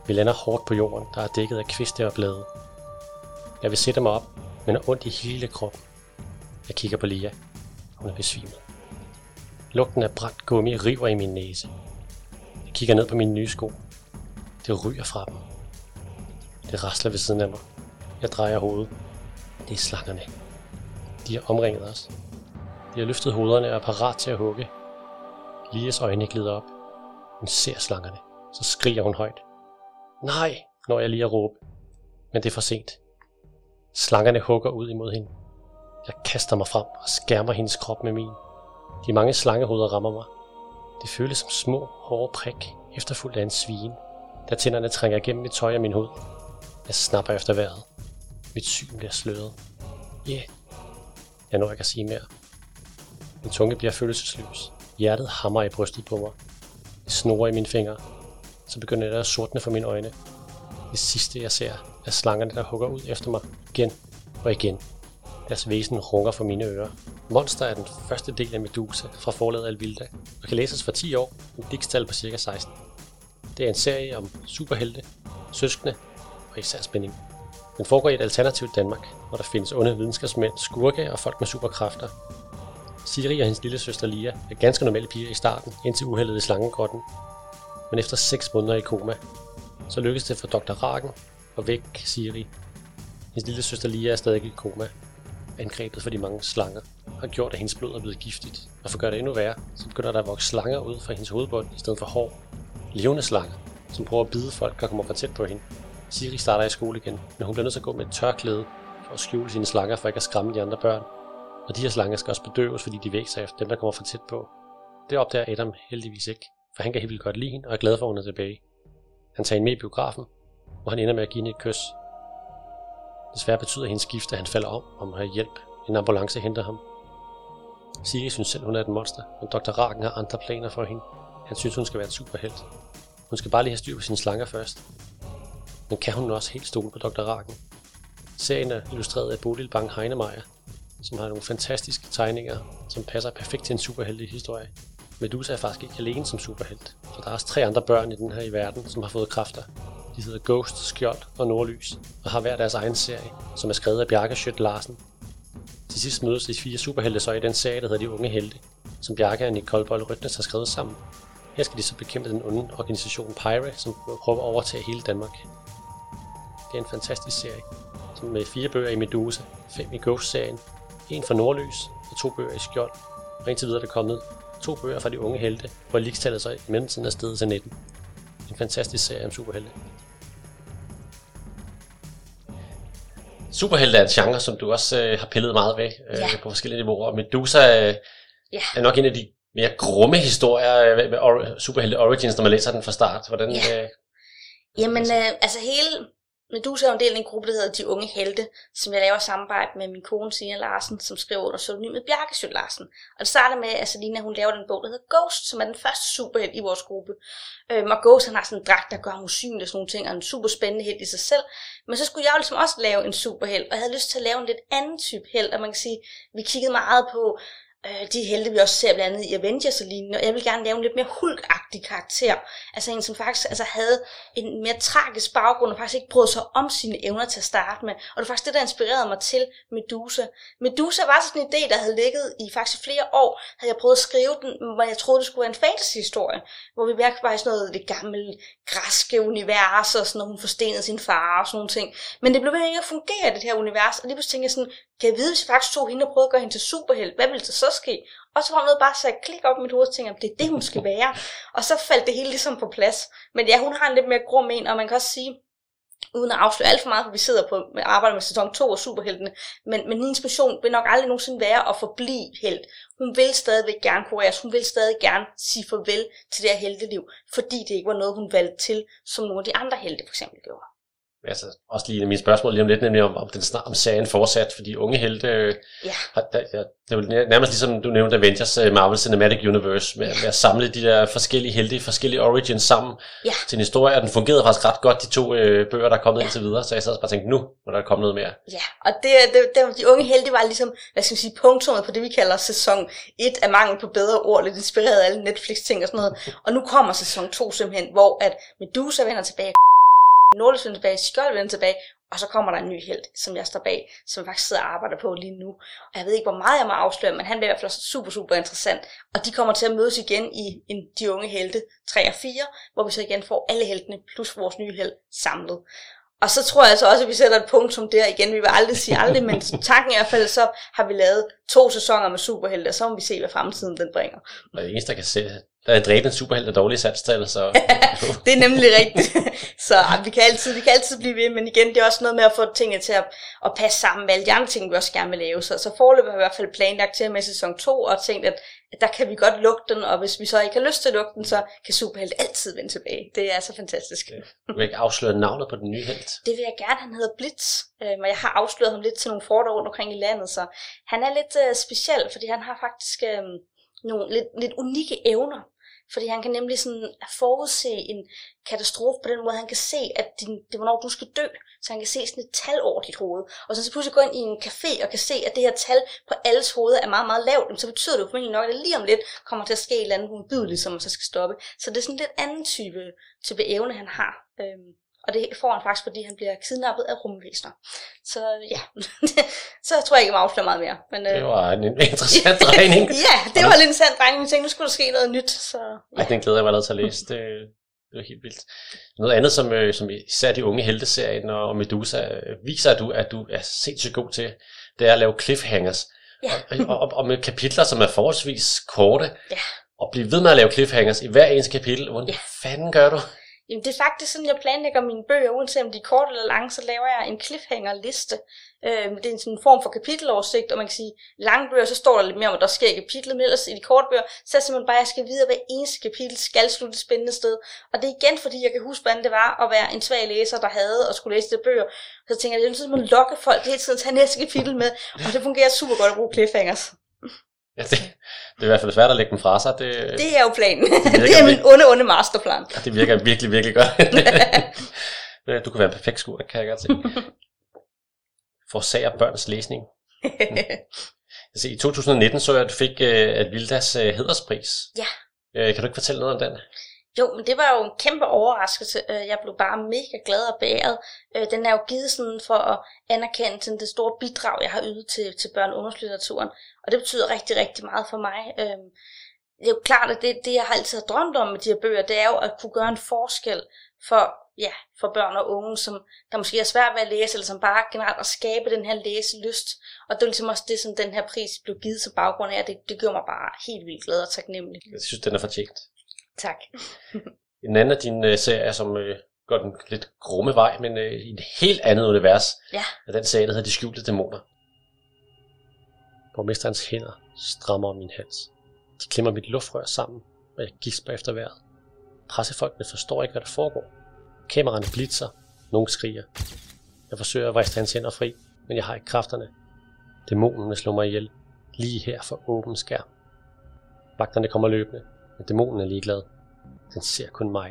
Vi lander hårdt på jorden, der er dækket af kviste og blade. Jeg vil sætte mig op, men er ondt i hele kroppen. Jeg kigger på Lia. Hun er besvimet. Lugten af brændt gummi river i min næse. Jeg kigger ned på mine nye sko. Det ryger fra dem. Det rasler ved siden af mig. Jeg drejer hovedet. Det er slangerne. De har omringet os. De har løftet hovederne og er parat til at hugge. Lias øjne glider op. Hun ser slangerne. Så skriger hun højt. Nej, når jeg lige at råbe. Men det er for sent. Slangerne hugger ud imod hende. Jeg kaster mig frem og skærmer hendes krop med min. De mange slangehoveder rammer mig. Det føles som små, hårde prik, efterfulgt af en svine, da tænderne trænger igennem mit tøj og min hud. Jeg snapper efter vejret. Mit syn bliver sløret. Yeah. Jeg når ikke at sige mere. Min tunge bliver følelsesløs. Hjertet hamrer i brystet på mig. Det snurrer i mine fingre. Så begynder det at sortne for mine øjne. Det sidste jeg ser er slangerne, der hugger ud efter mig igen og igen. Deres væsen runger for mine ører. Monster er den første del af Medusa fra forlaget Alvilda og kan læses for ti år, med digstal på ca. seksten. Det er en serie om superhelte, søskende og især spænding. Den foregår i et alternativt Danmark, hvor der findes onde videnskabsmænd, skurke og folk med superkræfter. Siri og hendes lille søster Lia er ganske normale piger i starten, indtil uheldet i slangegrotten. Men efter seks måneder i koma, så lykkes det for doktor Raken og væk Siri. Hendes lille søster Lia er stadig i koma. Angrebet for de mange slanger har gjort, at hendes blod er blevet giftigt, og for at gøre det endnu værre, så begynder der at vokse slanger ud fra hendes hovedbund i stedet for hår. Levende slanger, som prøver at bide folk, der kommer for tæt på hende. Siri starter i skole igen, men hun bliver nødt til at gå med et tørklæde for at skjule sine slanger for ikke at skræmme de andre børn. Og de her slanger skal også bedøves, fordi de vækser efter dem, der kommer for tæt på. Det opdager Adam heldigvis ikke, for han kan helt vildt godt lide hende og er glad for, at hun er tilbage. Han tager hende med i biografen, hvor han ender med at give hende et kys. Desværre betyder hendes gift, at han falder om, og må have hjælp. En ambulance henter ham. Siri synes selv, hun er et monster, men doktor Raken har andre planer for hende. Han synes, hun skal være et superhelt. Hun skal bare lige have styr på sine slanger først. Men kan hun også helt stole på doktor Raken? Serien er illustreret af Bodil Bang Heinemeier, som har nogle fantastiske tegninger, som passer perfekt til en superheldig historie. Medusa er faktisk ikke alene som superhelt, for der er også tre andre børn i den her i verden, som har fået kræfter. De hedder Ghost, Skjold og Nordlys, og har hver deres egen serie, som er skrevet af Bjarke Schøtt Larsen. Til sidst mødes de fire superhelte så i den serie, der hedder De Unge Helte, som Bjarke og Nicole Boyle Rødnes har skrevet sammen. Her skal de så bekæmpe den onde organisation Pyre, som prøver at overtage hele Danmark. Det er en fantastisk serie, som med fire bøger i Medusa, fem i Ghost-serien, en for Nordlys og to bøger i Skjold, og indtil videre er der kommet to bøger fra De Unge Helte, hvor ligestallet så i mellemtiden er steget til nitten. En fantastisk serie om superhelte. Superhelte er en genre, som du også øh, har pillet meget ved øh, ja. på forskellige niveauer. Medusa øh, ja. er nok en af de mere grumme historier øh, med or- superhelte origins, når man læser den fra start. Hvordan? Ja. Øh, Jamen, øh, altså hele Medusa er en del af en gruppe, der hedder De Unge Helte, som jeg laver samarbejde med min kone Sina Larsen, som skriver under pseudonymet Bjarke Schøtt Larsen. Og det starter med, at Selina, hun laver den bog, der hedder Ghost, som er den første superhelt i vores gruppe. Øhm, og Ghost, han har sådan en dragt, der gør ham usynlig og sådan nogle ting, og en super spændende helt i sig selv. Men så skulle jeg jo ligesom også lave en superhelt, og jeg havde lyst til at lave en lidt anden type helt, og man kan sige, vi kiggede meget på de helte, vi også ser blandt andet i Avengers og lignende, og jeg vil gerne lave en lidt mere hulkagtig karakter. Altså en, som faktisk altså havde en mere tragisk baggrund, og faktisk ikke brød sig om sine evner til at starte med. Og det var faktisk det, der inspirerede mig til Medusa. Medusa var sådan en idé, der havde ligget i faktisk flere år, havde jeg prøvet at skrive den, hvor jeg troede, det skulle være en fantasy-historie, hvor vi virkelig var i sådan noget det gamle græske univers, og sådan, og hun forstenede sin far og sådan nogle ting. Men det blev ikke at fungere, det her univers, og lige pludselig tænkte jeg sådan, kan jeg vide, hvis jeg faktisk tog hende og prøvede at gøre hende til superhelt, hvad ville det så ske? Og så var noget bare så klik op i mit hoved og tænkte, det er det, hun skal være. Og så faldt det hele ligesom på plads. Men ja, hun har en lidt mere grum en, og man kan også sige, uden at afsløre alt for meget, for vi sidder på og arbejder med sæson to og superheltene, men, men min inspiration vil nok aldrig nogensinde være at forblive helt. Hun vil stadigvæk gerne kureres, hun vil stadig gerne sige farvel til det her helteliv, fordi det ikke var noget, hun valgte til, som nogle af de andre helte for eksempel gjorde. Altså også lige mit spørgsmål lige om lidt, nemlig om, om den snart om serien fortsat, fordi Unge Helte øh, ja. har, der, ja, det var nærmest ligesom du nævnte Avengers øh, Marvel Cinematic Universe med, ja. med at samle de der forskellige helte, forskellige origins sammen ja. til en historie, og den fungerede faktisk ret godt, de to øh, bøger, der er kommet ja. indtil videre, så jeg så også bare tænkte, nu må der komme noget mere. Ja, og det, det, det, de Unge Helte var ligesom, hvad skal man sige, punktummet på det, vi kalder sæson et af mangel på bedre ord, lidt inspireret af alle Netflix-ting og sådan noget, og nu kommer sæson to simpelthen, hvor at Medusa vender tilbage, Nordløs vender tilbage, Skjold vender tilbage, og så kommer der en ny helt, som jeg står bag, som jeg faktisk sidder og arbejder på lige nu. Og jeg ved ikke, hvor meget jeg må afsløre, men han bliver i hvert fald super, super interessant. Og de kommer til at mødes igen i en De Unge Helte tre og fire, hvor vi så igen får alle heltene plus vores nye helt samlet. Og så tror jeg altså også, at vi sætter et punktum der igen. Vi vil aldrig sige aldrig, men tanken i hvert fald, så har vi lavet to sæsoner med superhelte, og så må vi se, hvad fremtiden den bringer. Og det eneste, der kan se, Der dræber en superhelt og dårlige salgstal, så... Det er nemlig rigtigt. Så vi kan, altid, vi kan altid blive ved, men igen, det er også noget med at få tingene til at, at passe sammen med alle de andre ting, vi også gerne vil lave. Så, så forløbet har i hvert fald planlagt til med sæson to og tænkt, at, at der kan vi godt lukke den, og hvis vi så ikke har lyst til at lukke den, så kan superhelt altid vende tilbage. Det er så fantastisk. Du vil ikke afsløre navnet på den nye helt? Det vil jeg gerne. Han hedder Blitz, øhm, og jeg har afsløret ham lidt til nogle foredrag rundt omkring i landet, så han er lidt øh, speciel, fordi han har faktisk øh, nogle lidt, lidt unikke evner. Fordi han kan nemlig sådan forudse en katastrofe på den måde, han kan se, at din, det er, hvornår du skal dø, så han kan se sådan et tal over dit hoved. Og så, så pludselig går ind i en café og kan se, at det her tal på alles hoveder er meget, meget lavt, så betyder det jo formentlig nok, at det lige om lidt kommer til at ske et eller andet uundgåeligt, som man så skal stoppe. Så det er sådan en lidt anden type, type evne, han har. Øhm, og det får han faktisk, fordi han bliver kidnappet af rumvæsener. Så ja, så tror jeg ikke, at jeg afslører meget mere. Men, øh... det var en interessant regning. Ja, det var en interessant regning. Jeg tænkte, nu skulle der ske noget nyt. Så, ja. Ej, den glæder jeg mig allerede til at læse. Det, det var helt vildt. Noget andet, som, øh, som især de unge helteserien og Medusa øh, viser, at du, at du er sindssygt god til, det er at lave cliffhangers. Ja. og, og, og med kapitler, som er forholdsvis korte. Ja. Og blive ved med at lave cliffhangers i hver ens kapitel. Hvordan ja. fanden gør du? Jamen det er faktisk sådan, jeg planlægger mine bøger, uanset om de er kort eller lange, så laver jeg en cliffhanger-liste. Øh, det er en sådan form for kapiteloversigt, og man kan sige, lange bøger, så står der lidt mere om, at der sker i kapitlet, men ellers i de korte bøger, så er simpelthen bare, at jeg skal videre, hver eneste kapitel skal slutte et spændende sted. Og det er igen, fordi jeg kan huske, hvordan det var at være en svag læser, der havde og skulle læse de bøger. Så tænker jeg, at jeg synes, at man lokker folk hele tiden, tager næste kapitel med, og det fungerer super godt at bruge cliffhangers. Ja, det, det er i hvert fald svært at lægge dem fra sig. Det, det er jo planen. Det, det er min onde, onde masterplan. Ja, det virker virkelig, virkelig godt. Du kan være en perfekt skurk, kan jeg godt se. Forsager børns læsning. Altså, i to tusind nitten så jeg, at du fik uh, Alvildas uh, hæderspris. Ja. Uh, kan du ikke fortælle noget om den? Jo, men det var jo en kæmpe overraskelse. Jeg blev bare mega glad og beæret. Den er jo givet sådan for at anerkende sådan det store bidrag, jeg har ydet til, til børne- og ungdomslitteraturen. Og det betyder rigtig, rigtig meget for mig. Det er jo klart, at det, det jeg altid har drømt om med de her bøger, det er jo at kunne gøre en forskel for, ja, for børn og unge, som der måske er svært ved at læse, eller som bare generelt at skabe den her læselyst. Og det er ligesom også det, som den her pris blev givet til baggrund af. Det, det gjorde mig bare helt vildt glad og taknemmelig. Jeg synes, den er fortjent. Tak. En anden af dine uh, serier, som uh, går den lidt grumme vej, men uh, i et helt andet univers, ja. Er den serie, der hedder De Skjulte Dæmoner. Borgmesterens hænder strammer om min hals. De klemmer mit luftrør sammen, og jeg gisper efter vejret. Pressefolkene forstår ikke, hvad der foregår. Kameraerne blitser, nogen skriger. Jeg forsøger at vriste hans hænder fri, men jeg har ikke kræfterne. Dæmonen vil slå mig ihjel, lige her for åben skærm. Vagterne kommer løbende. Men dæmonen er ligeglad. Den ser kun mig,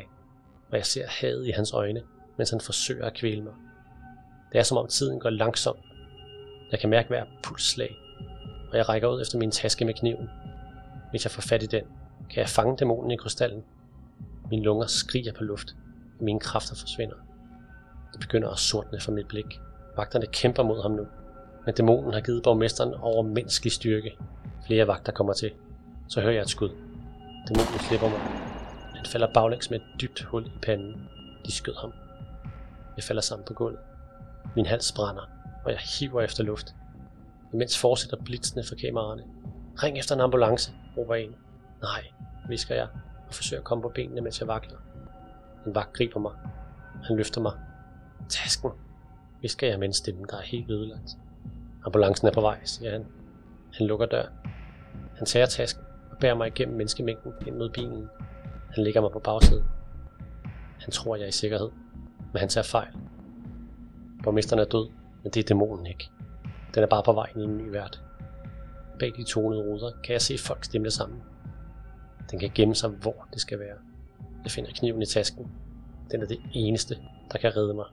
og jeg ser had i hans øjne, mens han forsøger at kvæle mig. Det er som om tiden går langsomt. Jeg kan mærke hver pulsslag, og jeg rækker ud efter min taske med kniven. Hvis jeg får fat i den, kan jeg fange dæmonen i krystallen. Mine lunger skriger på luft, og mine kræfter forsvinder. Det begynder at sortne for mit blik. Vagterne kæmper mod ham nu, men dæmonen har givet borgmesteren overmenneskelig styrke. Flere vagter kommer til. Så hører jeg et skud. Dæmonen klipper mig. Han falder baglæns med et dybt hul i panden. De skød ham. Jeg falder sammen på gulvet. Min hals brænder, og jeg hiver efter luft. Imens fortsætter blitzene fra kameraerne. Ring efter en ambulance, råber en. Nej, hvisker jeg, og forsøger at komme på benene, mens jeg vakler. En vagt griber mig. Han løfter mig. Tasken, hvisker jeg med en stemme, der er helt ødelagt. Ambulancen er på vej, siger han. Han lukker døren. Han tager tasken. Bærer mig igennem menneskemængden ind mod bilen. Han lægger mig på bagsædet. Han tror, jeg er i sikkerhed, men han tager fejl. Borgmesteren er død, men det er dæmonen ikke. Den er bare på vej ind i en ny verden. Bag de tonede ruder kan jeg se folk stimle sammen. Den kan gemme sig, hvor det skal være. Jeg finder kniven i tasken. Den er det eneste, der kan redde mig.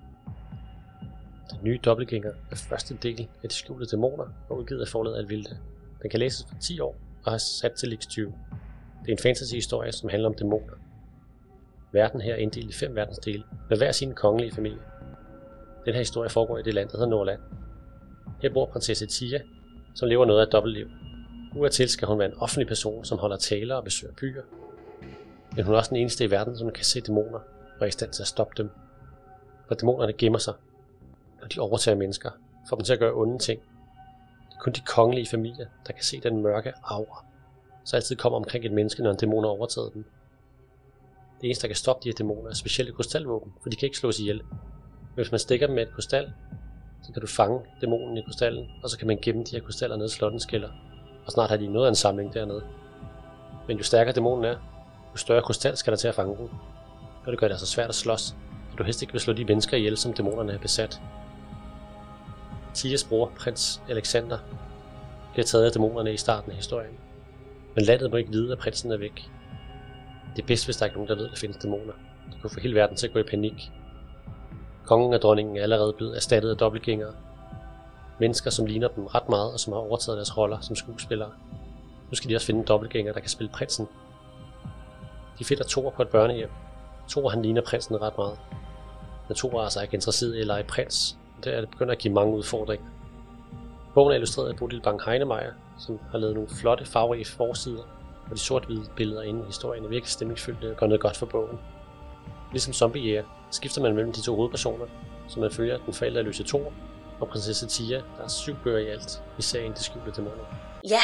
Den nye dobbeltgænger er første del af De Skjulte Dæmoner og udgivet af forlaget Alt Vilde. Den kan læses for ti år. Og har sat til Leaks tyve. Det er en fantasyhistorie, som handler om dæmoner. Verden her er inddelt i fem verdensdele, med hver sin kongelige familie. Den her historie foregår i det land, der hedder Nordland. Her bor prinsesse Tia, som lever noget af et dobbeltliv. Uertil skal hun være en offentlig person, som holder taler og besøger byer. Men hun er også den eneste i verden, som kan se dæmoner, og er i stand til at stoppe dem. For dæmonerne gemmer sig, og de overtager mennesker, får dem til at gøre onde ting. Kun de kongelige familier, der kan se den mørke aura, så altid kommer omkring et menneske, når en dæmon har overtaget dem. Det eneste, der kan stoppe de her dæmoner, er specielle krystalvåben, for de kan ikke slås ihjel. Men hvis man stikker dem med et krystal, så kan du fange dæmonen i krystallen, og så kan man gemme de her krystaller nede i slottens kælder. Og snart har de noget af en samling dernede. Men jo stærkere dæmonen er, jo større krystal skal der til at fange den. Og det gør det altså svært at slås, og du helst ikke vil slå de mennesker ihjel, som dæmonerne er besat. Tias bror, prins Alexander, bliver taget af dæmonerne i starten af historien. Men landet må ikke vide, at prinsen er væk. Det er bedst, hvis der ikke er nogen, der ved, at der findes dæmoner. Det kunne få hele verden til at gå i panik. Kongen og dronningen er allerede blevet erstattet af dobbeltgængere. Mennesker, som ligner dem ret meget, og som har overtaget deres roller som skuespillere. Nu skal de også finde en dobbeltgænger, der kan spille prinsen. De finder Thor på et børnehjem. Thor, han ligner prinsen ret meget. Men Thor er altså ikke interesseret i at lege prins, og der er det begyndt at give mange udfordringer. Bogen er illustreret af Bodil Bang Heinemeier, som har lavet nogle flotte farverige forsider, og de sort-hvide billeder inde i historien er virkelig stemningsfyldte og gør noget godt for bogen. Ligesom Zombiejæger skifter man mellem de to hovedpersoner, så man følger den forældreløse Thor og prinsesse Tia, der er syv bøger i alt, i serien Det Skjulte Dæmoner. Ja,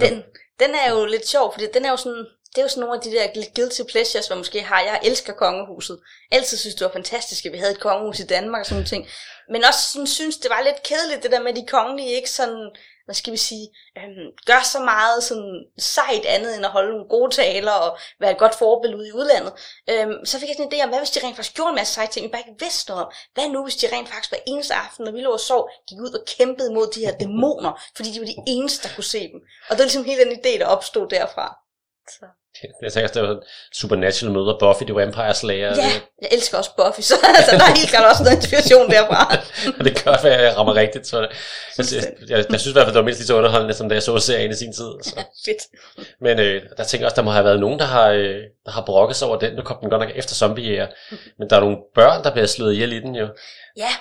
den, den er jo lidt sjov, fordi den er jo sådan, det er jo sådan nogle af de der guilty pleasures, hvor måske har jeg elsker kongehuset. Altid synes det var fantastisk, at vi havde et kongehus i Danmark og sådan nogle ting. Men også sådan, synes det var lidt kedeligt, det der med de kongelige ikke sådan, hvad skal vi sige, øhm, gør så meget sådan sejt andet, end at holde nogle gode taler og være et godt forbillede ude i udlandet. Øhm, så fik jeg sådan en idé om, hvad hvis de rent faktisk gjorde en masse sejt ting, vi bare ikke vidste noget om. Hvad nu, hvis de rent faktisk hver eneste aften, når vi lå og sov, gik ud og kæmpede mod de her dæmoner, fordi de var de eneste, der kunne se dem. Og det var ligesom hele den idé, der opstod derfra. Så. Jeg tænker, at det var sådan, Supernatural møder Buffy the Vampire Slayer. Ja, jeg elsker også Buffy, så altså, der er helt klart også noget inspiration derfra. Og det gør, at jeg rammer rigtigt. Så jeg, jeg, jeg, jeg synes i hvert fald, det var mindst lige så underholdende, som da jeg så serien i sin tid. Så. Ja, fedt. Men øh, der tænker jeg også, der må have været nogen, der har, øh, der har brokket sig over den. Nu kom den godt nok efter Zombiejæger. Men der er nogle børn, der bliver slået ihjel i den jo. Ja,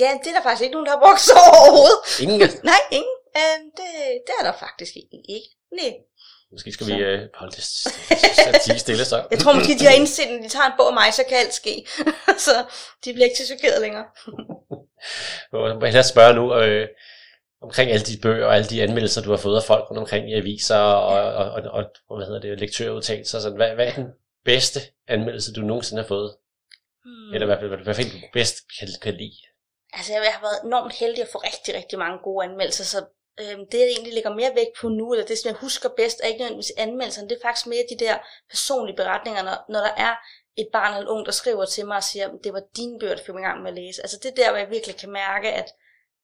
ja det er der faktisk ikke nogen, der har brokket sig over overhovedet. Ingen? Nej, ingen. Øh, det, det er der faktisk ikke. Nej. Måske skal så. vi øh, holde det sige stille så. Jeg tror måske, de har indset, at de tager en bog af mig, så kan alt ske. Så de bliver ikke til chokeret længere. Jeg må hellere spørge nu øh, omkring alle de bøger og alle de anmeldelser, du har fået af folk rundt omkring i aviser og, og, og, og, og hvad hedder det, lektørudtalelser. Så hvad, hvad er den bedste anmeldelse, du nogensinde har fået? Hmm. Eller hvad, hvad, hvad finder du bedst kan, kan lide? Altså jeg har været enormt heldig at få rigtig, rigtig mange gode anmeldelser, så det jeg egentlig lægger mere vægt på nu, eller det som jeg husker bedst, er ikke nødvendigvis anmeldelserne, det er faktisk mere de der personlige beretninger, når, når der er et barn eller ung, der skriver til mig og siger, det var dine bøger, der fik mig i gang med at læse. Altså det er der, hvor jeg virkelig kan mærke, at,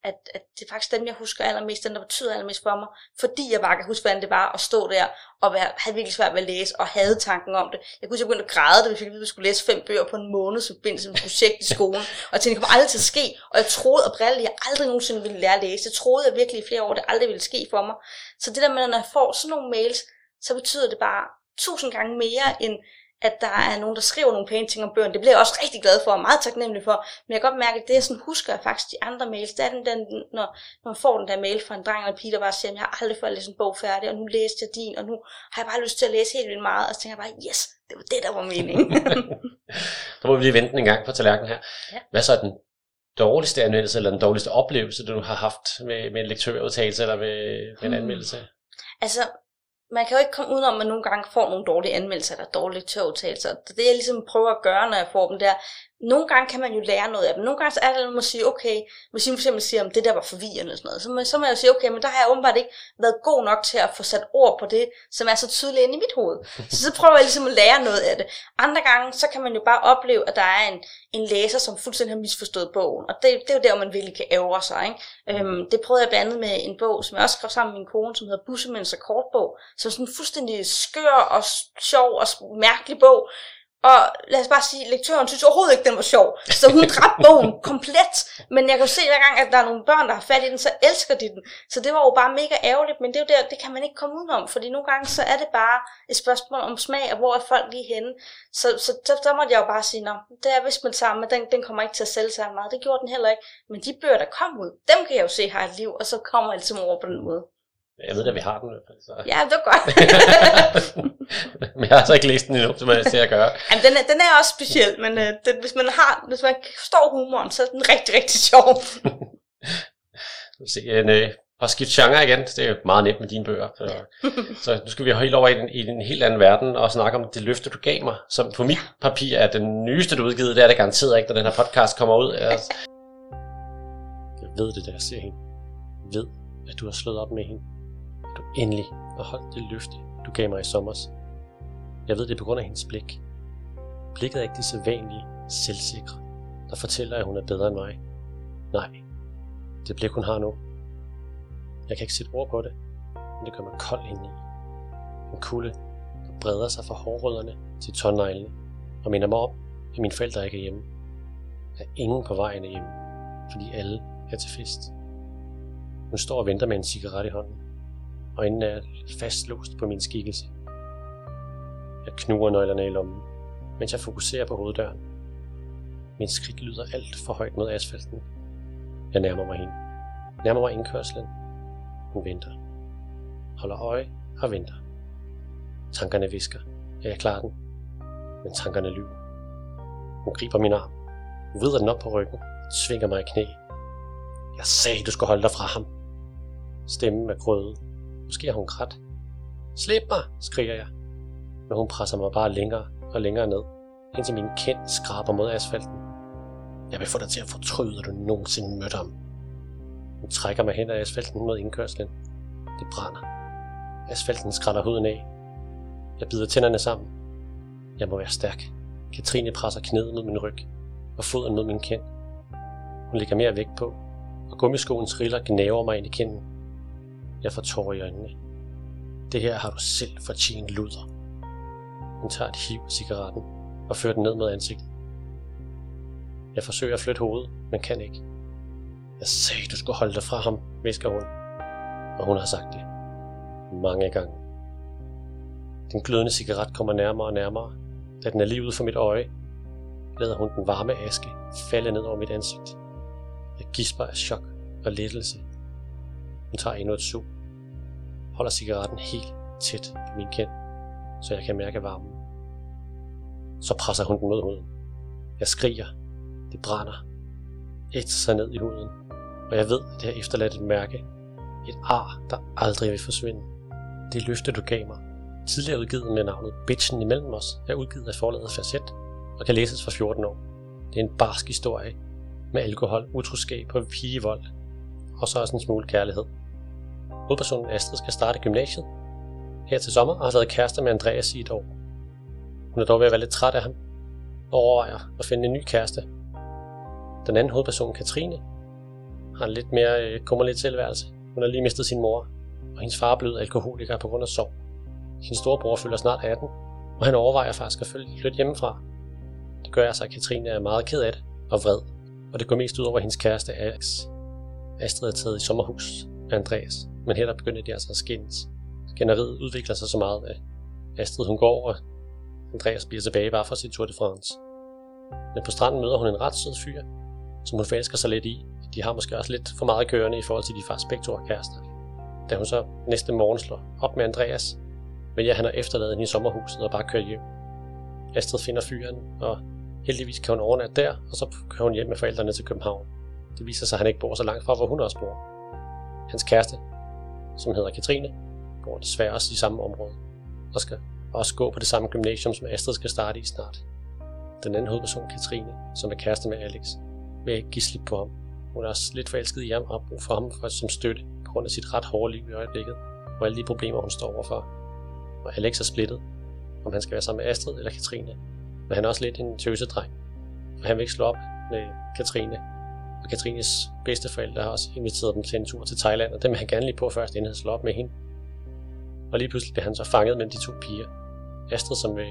at, at det er faktisk dem, jeg husker allermest, den der betyder allermest for mig, fordi jeg bare kan huske, hvordan det var at stå der og være, havde virkelig svært ved at læse og havde tanken om det. Jeg kunne huske, at jeg begyndte at græde, da vi fik at vide, at vi skulle læse fem bøger på en måned, så forbindelse med et projekt i skolen, og jeg tænkte, det kommer aldrig til at ske, og jeg troede og brillede, at jeg aldrig nogensinde ville lære at læse. Det troede jeg virkelig i flere år, det aldrig ville ske for mig. Så det der med, når jeg får sådan nogle mails, så betyder det bare tusind gange mere, end at der er nogen, der skriver nogle pæne ting om bøgerne. Det bliver jeg også rigtig glad for og meget taknemmelig for. Men jeg kan godt mærke, at det jeg sådan husker jeg faktisk de andre mails. Det er den der, når, når man får den der mail fra en dreng eller en pige, der bare siger, jeg har aldrig fået læst en bog færdig, og nu læste jeg din, og nu har jeg bare lyst til at læse helt vildt meget. Og så tænker jeg bare, yes, det var det, der var meningen. Der må vi lige vente en gang på tallerkenen her. Ja. Hvad så er den dårligste anmeldelse, eller den dårligste oplevelse, du har haft med, med en lektørudtalelse eller med, med en anmeldelse? Hmm. Altså... Man kan jo ikke komme udenom, at man nogle gange får nogle dårlige anmeldelser eller dårlige lektørudtalelser. Det jeg ligesom prøver at gøre, når jeg får dem der. Nogle gange kan man jo lære noget af dem. Nogle gange så er det, man må sige, okay, hvis man for eksempel siger, at det der var forvirrende eller sådan noget, så må, så må jeg jo sige, okay, men der har jeg åbenbart ikke været god nok til at få sat ord på det, som er så tydeligt inde i mit hoved. Så så prøver jeg ligesom at lære noget af det. Andre gange, så kan man jo bare opleve, at der er en, en læser, som fuldstændig har misforstået bogen. Og det, det er jo der, man virkelig kan ævre sig, ikke? Øhm, det prøvede jeg blandt andet med en bog, som jeg også skrev sammen med min kone, som hedder Bussemænds Rekordbog, som sådan en fuldstændig skør og sjov og mærkelig bog. Og lad os bare sige, lektøren synes overhovedet ikke, den var sjov. Så hun dræbte bogen komplet. Men jeg kan jo se hver gang, at der er nogle børn, der har fat i den, så elsker de den. Så det var jo bare mega ærgerligt, men det er jo der, det kan man ikke komme udenom. Fordi nogle gange, så er det bare et spørgsmål om smag, og hvor er folk lige henne. Så, så, så der måtte jeg jo bare sige, nå, det er vist med sammen, men den, den kommer ikke til at sælge sig meget. Det gjorde den heller ikke. Men de bøger, der kom ud, dem kan jeg jo se har et liv, og så kommer jeg altid over på den måde. Jeg ved da, vi har den. Så. Ja, det var godt. Men jeg har så ikke læst den endnu, som jeg ser at gøre. Jamen, den er, den er også speciel, men øh, den, hvis man har, hvis man forstår humoren, så er den rigtig, rigtig sjov. Se, en øh, og skifte genre igen. Det er jo meget nemt med dine bøger. Så, så nu skal vi helt over i en, i en helt anden verden og snakke om det løfte, du gav mig, som på mit papir er den nyeste, du udgivet. Det er det garanteret ikke, når den her podcast kommer ud. Jeg ved det, da jeg ser hende. Jeg ved, at du har slået op med hende. Du endelig har holdt det løfte, du gav mig i sommers. Jeg ved det på grund af hendes blik. Blikket er ikke det sædvanlige, selvsikre, der fortæller, at hun er bedre end mig. Nej, det blik, hun har nu. Jeg kan ikke sætte ord på det, men det gør mig kold indeni. En kulde, der breder sig fra hårrødderne til tåneglene, og minder mig om, at mine forældre ikke er hjemme. Der er ingen på vejen af hjemme, fordi alle er til fest. Hun står og venter med en cigaret i hånden, og inden er fastlåst på min skikkelse. Jeg knurrer nøglerne i lommen, mens jeg fokuserer på hoveddøren. Min skridt lyder alt for højt mod asfalten. Jeg nærmer mig hende. Nærmer mig indkørslen. Hun venter. Holder øje og venter. Tankerne hvisker, at jeg klarer den. Men tankerne lyver. Hun griber min arm. Hun vrider den op på ryggen og svinger mig i knæ. Jeg sagde, du skulle holde dig fra ham. Stemmen er grøde. Måske har hun grædt. Slip mig, skriger jeg. Men hun presser mig bare længere og længere ned, indtil min kind skraber mod asfalten. Jeg vil få dig til at fortryde, at du nogensinde mødte ham. Hun trækker mig hen ad asfalten mod indkørslen. Det brænder. Asfalten skræller huden af. Jeg bider tænderne sammen. Jeg må være stærk. Katrine presser knæet mod min ryg og foden mod min kind. Hun lægger mere vægt på, og gummiskoen triller gnaver mig ind i kinden. Jeg får tårer i øjnene. Det her har du selv fortjent, luder. Hun tager et hiv af cigaretten og fører den ned mod ansigtet. Jeg forsøger at flytte hovedet, men kan ikke. Jeg sagde, du skulle holde dig fra ham, hvisker hun. Og hun har sagt det. Mange gange. Den glødende cigaret kommer nærmere og nærmere. Da den er lige ude for mit øje, lader hun den varme aske falde ned over mit ansigt. Jeg gisper af chok og lettelse. Hun tager endnu et sug. Holder cigaretten helt tæt på min kind, så jeg kan mærke varmen. Så presser hun den mod huden. Jeg skriger. Det brænder. Ætser sig ned i huden. Og jeg ved, at det har efterladt et mærke. Et ar, der aldrig vil forsvinde. Det løfte, du gav mig. Tidligere udgivet med navnet Bitchen imellem os, er udgivet af forlaget Facet og kan læses for fjorten år. Det er en barsk historie med alkohol, utroskab og pigevold. Og så også en smule kærlighed. Hovedpersonen Astrid skal starte gymnasiet her til sommer og har været kærester med Andreas i et år. Hun er dog ved at være lidt træt af ham og overvejer at finde en ny kæreste. Den anden hovedperson, Katrine, har en lidt mere øh, kummerlig tilværelse. Hun har lige mistet sin mor, og hendes far er blevet alkoholiker på grund af sorg. Hendes storebror følger snart atten, og han overvejer faktisk at flytte hjemmefra. Det gør altså, at Katrine er meget ked af det og vred, og det går mest ud over hendes kæreste Alex. Astrid er taget i sommerhus af Andreas, men her der begynder de altså at skændes. Skænderiet udvikler sig så meget, at Astrid hun går, og Andreas bliver tilbage bare for sit Tour de France. Men på stranden møder hun en ret sød fyr, som hun forelsker sig lidt i. De har måske også lidt for meget kørende i forhold til de faktisk begge to er kærester. Da hun så næste morgen slår op med Andreas, vælger han at efterlade hende i sommerhuset og bare kører hjem. Astrid finder fyren, og heldigvis kan hun overnatte der, og så kører hun hjem med forældrene til København. Det viser sig, at han ikke bor så langt fra, hvor hun også bor. Hans kæreste, som hedder Katrine, bor desværre også i samme område, og skal også gå på det samme gymnasium, som Astrid skal starte i snart. Den anden hovedperson, Katrine, som er kæreste med Alex, vil ikke give slip på ham. Hun er også lidt forelsket i ham og har brug for ham for, som støtte på grund af sit ret hårde liv i øjeblikket og alle de problemer, hun står overfor. Og Alex er splittet, om han skal være sammen med Astrid eller Katrine, men han er også lidt en tøsedreng, for han vil ikke slå op med Katrine. Og Katrines bedsteforældre har også inviteret dem til en tur til Thailand, og dem vil han gerne lige på først, inden han slår op med hende. Og lige pludselig bliver han så fanget mellem de to piger. Astrid, som vil,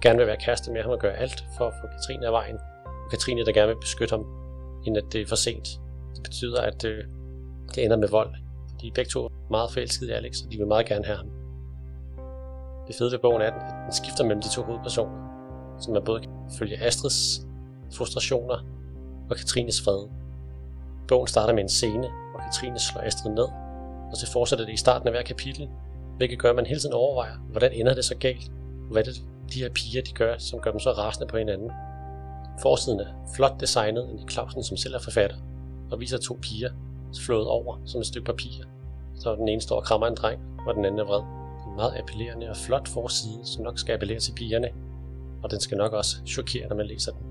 gerne vil være kæreste med ham og gøre alt for at få Katrine af vejen, og Katrine, der gerne vil beskytte ham, inden at det er for sent. Det betyder, at øh, det ender med vold. De er begge to meget forelskede i Alex, og de vil meget gerne have ham. Det fede ved bogen er, at den skifter mellem de to hovedpersoner, så man både kan følge Astrids frustrationer og Katrines fred. Bogen starter med en scene, hvor Katrine slår Astrid ned, og så fortsætter det i starten af hver kapitel, hvilket gør, at man hele tiden overvejer, hvordan ender det så galt, og hvad det de her piger de gør, som gør dem så rasende på hinanden. Forsiden er flot designet af Klausen, som selv er forfatter, og viser to piger flået over som et stykke papir, så den ene står og krammer en dreng, og den anden er vred. Det er en meget appellerende og flot forside, som nok skal appellere til pigerne, og den skal nok også chokere, når man læser den.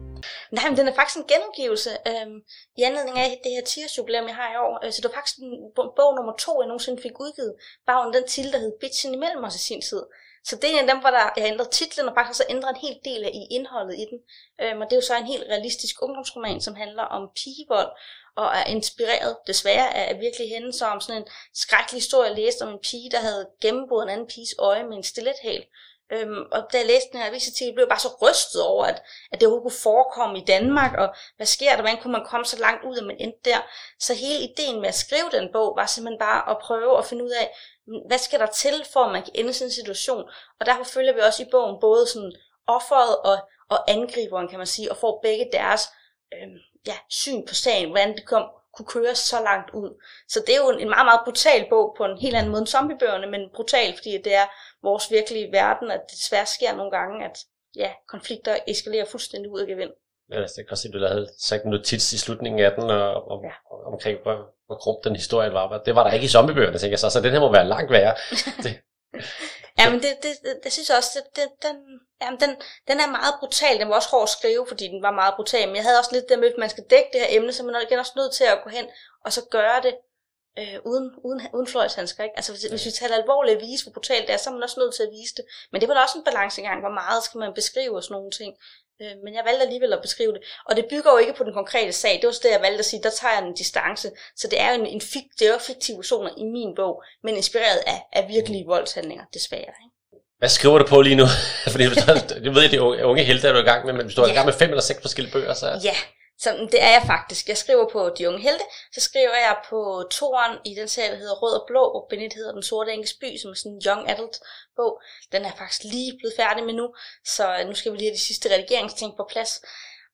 Nej, men den er faktisk en genudgivelse øhm, i anledning af det her tirsjubilæum, jeg har i år. Så det var faktisk en bog nummer to, jeg nogensinde fik udgivet, bare under den titel, der hed Bitchen imellem os i sin tid. Så det er en af dem, hvor der, jeg ændrede titlen og faktisk har ændret en hel del af i indholdet i den. Øhm, og det er jo så en helt realistisk ungdomsroman, som handler om pigevold og er inspireret desværre af virkelige hændelser om sådan en skrækkelig historie, jeg læste om en pige, der havde gennembrudt en anden piges øje med en stilethæl. Øhm, og da jeg læste den her avisartikel, blev jeg bare så rystet over, at, at det overhovedet kunne forekomme i Danmark, og hvad sker der, hvordan kunne man komme så langt ud, at man endte der. Så hele ideen med at skrive den bog, var simpelthen bare at prøve at finde ud af, hvad skal der til, for at man kan ende i sådan en situation. Og derfor følger vi også i bogen både sådan offeret og, og angriberen, kan man sige, og får begge deres øhm, ja, syn på sagen, hvordan det kom, kunne køre så langt ud. Så det er jo en meget, meget brutal bog på en helt anden måde end zombiebøgerne, men brutal, fordi det er vores virkelige verden, at det desværre sker nogle gange, at ja, konflikter eskalerer fuldstændig ud af gevind. Ja, det kan også sige, at du havde sagt noget tids i slutningen af den, og, og, ja. omkring hvor, hvor grum den historie var. Det var der ikke i zombiebøgerne, tænker jeg så, så den her må være langt værre. Det. Ja, men det, det, det, jeg synes også, det, det, den, jamen den, den er meget brutal. Den var også hård at skrive, fordi den var meget brutal. Men jeg havde også lidt det med, at man skal dække det her emne, så man er igen også nødt til at gå hen og så gøre det øh, uden, uden, uden fløjshandsker. Ikke? Altså hvis, hvis vi taler alvorligt at vise, hvor brutalt det er, så er man også nødt til at vise det. Men det var da også en balancegang, hvor meget skal man beskrive og sådan nogle ting. Øh, men jeg valgte alligevel at beskrive det. Og det bygger jo ikke på den konkrete sag. Det var også det, jeg valgte at sige, der tager jeg en distance. Så det er jo en, en fik, det er jo fiktive zoner i min bog, men inspireret af, af virkelige voldshandlinger, desværre. Ikke? Hvad skriver du på lige nu? Fordi du jeg ved, at det er unge helte, der er i gang med, men hvis du er i gang med fem eller seks forskellige bøger, så... Ja, så det er jeg faktisk. Jeg skriver på De Unge Helte, så skriver jeg på toeren i den serie, der hedder Rød og Blå, og Benit hedder Den Sorte Engels By, som er sådan en young adult bog. Den er faktisk lige blevet færdig med nu, så nu skal vi lige have de sidste redigeringsting på plads.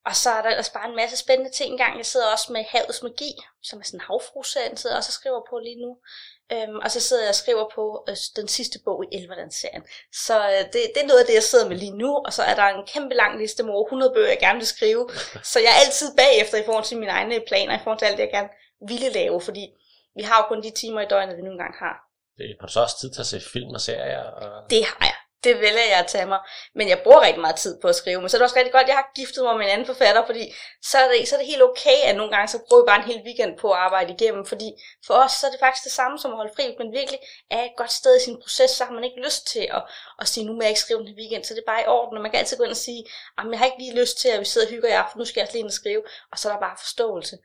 Og så er der ellers bare en masse spændende ting engang. Jeg sidder også med Havets Magi, som er sådan en havfrueserie, jeg sidder også og skriver på lige nu. Øhm, og så sidder jeg og skriver på øh, den sidste bog i Elverlandsserien. Så øh, det, det er noget af det, jeg sidder med lige nu. Og så er der en kæmpe lang liste med over hundrede bøger, jeg gerne vil skrive. Så jeg er altid bagefter i forhold til mine egne planer, i forhold til alt det, jeg gerne ville lave. Fordi vi har jo kun de timer i døgnet, vi nu engang har. Har du så også tid til at se film og serier? Og... Det har jeg. Det vælger jeg at tage mig, men jeg bruger rigtig meget tid på at skrive, men så er det også rigtig godt, jeg har giftet mig med en anden forfatter, fordi så er det, så er det helt okay, at nogle gange så bruger vi bare en hel weekend på at arbejde igennem, fordi for os så er det faktisk det samme som at holde fri, men virkelig er et godt sted i sin proces, så har man ikke lyst til at, at sige, nu må jeg ikke skrive den her weekend, så det er bare i orden, og man kan altid gå ind og sige, jeg har ikke lige lyst til, at vi sidder og hygger i aften, nu skal jeg også lige ind og skrive, og så er der bare forståelse.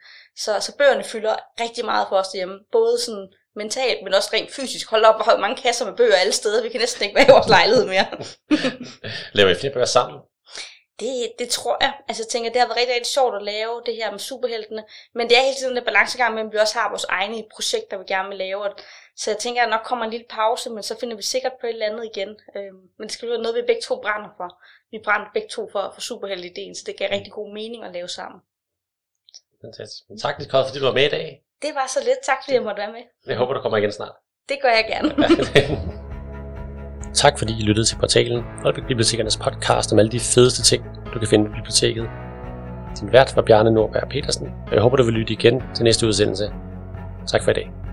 Så, så bøgerne fylder rigtig meget for os derhjemme, både sådan... mentalt, men også rent fysisk. Hold op, hvor mange kasser med bøger alle steder. Vi kan næsten ikke være i vores lejlighed mere. Laver I flere bøger sammen? Det, det tror jeg. Altså jeg tænker, det har været rigtig, rigtig sjovt at lave det her med superheltene. Men det er hele tiden en balancegang, men vi også har vores egne projekter, vi gerne vil lave. Så jeg tænker, at nok kommer en lille pause, men så finder vi sikkert på et eller andet igen. Men det skal være noget, vi begge to brænder for. Vi brænder begge to for, for superheltideen, så det gav rigtig god mening at lave sammen. Fantastisk. Tak, Nicole, fordi du var med i dag. Det var så lidt. Tak fordi jeg måtte være med. Jeg håber, du kommer igen snart. Det gør jeg gerne. Tak fordi I lyttede til Portalen, og Bibliotekernes podcast om alle de fedeste ting, du kan finde på biblioteket. Din vært var Bjarne Nordberg Petersen, og jeg håber, du vil lytte igen til næste udsendelse. Tak for i dag.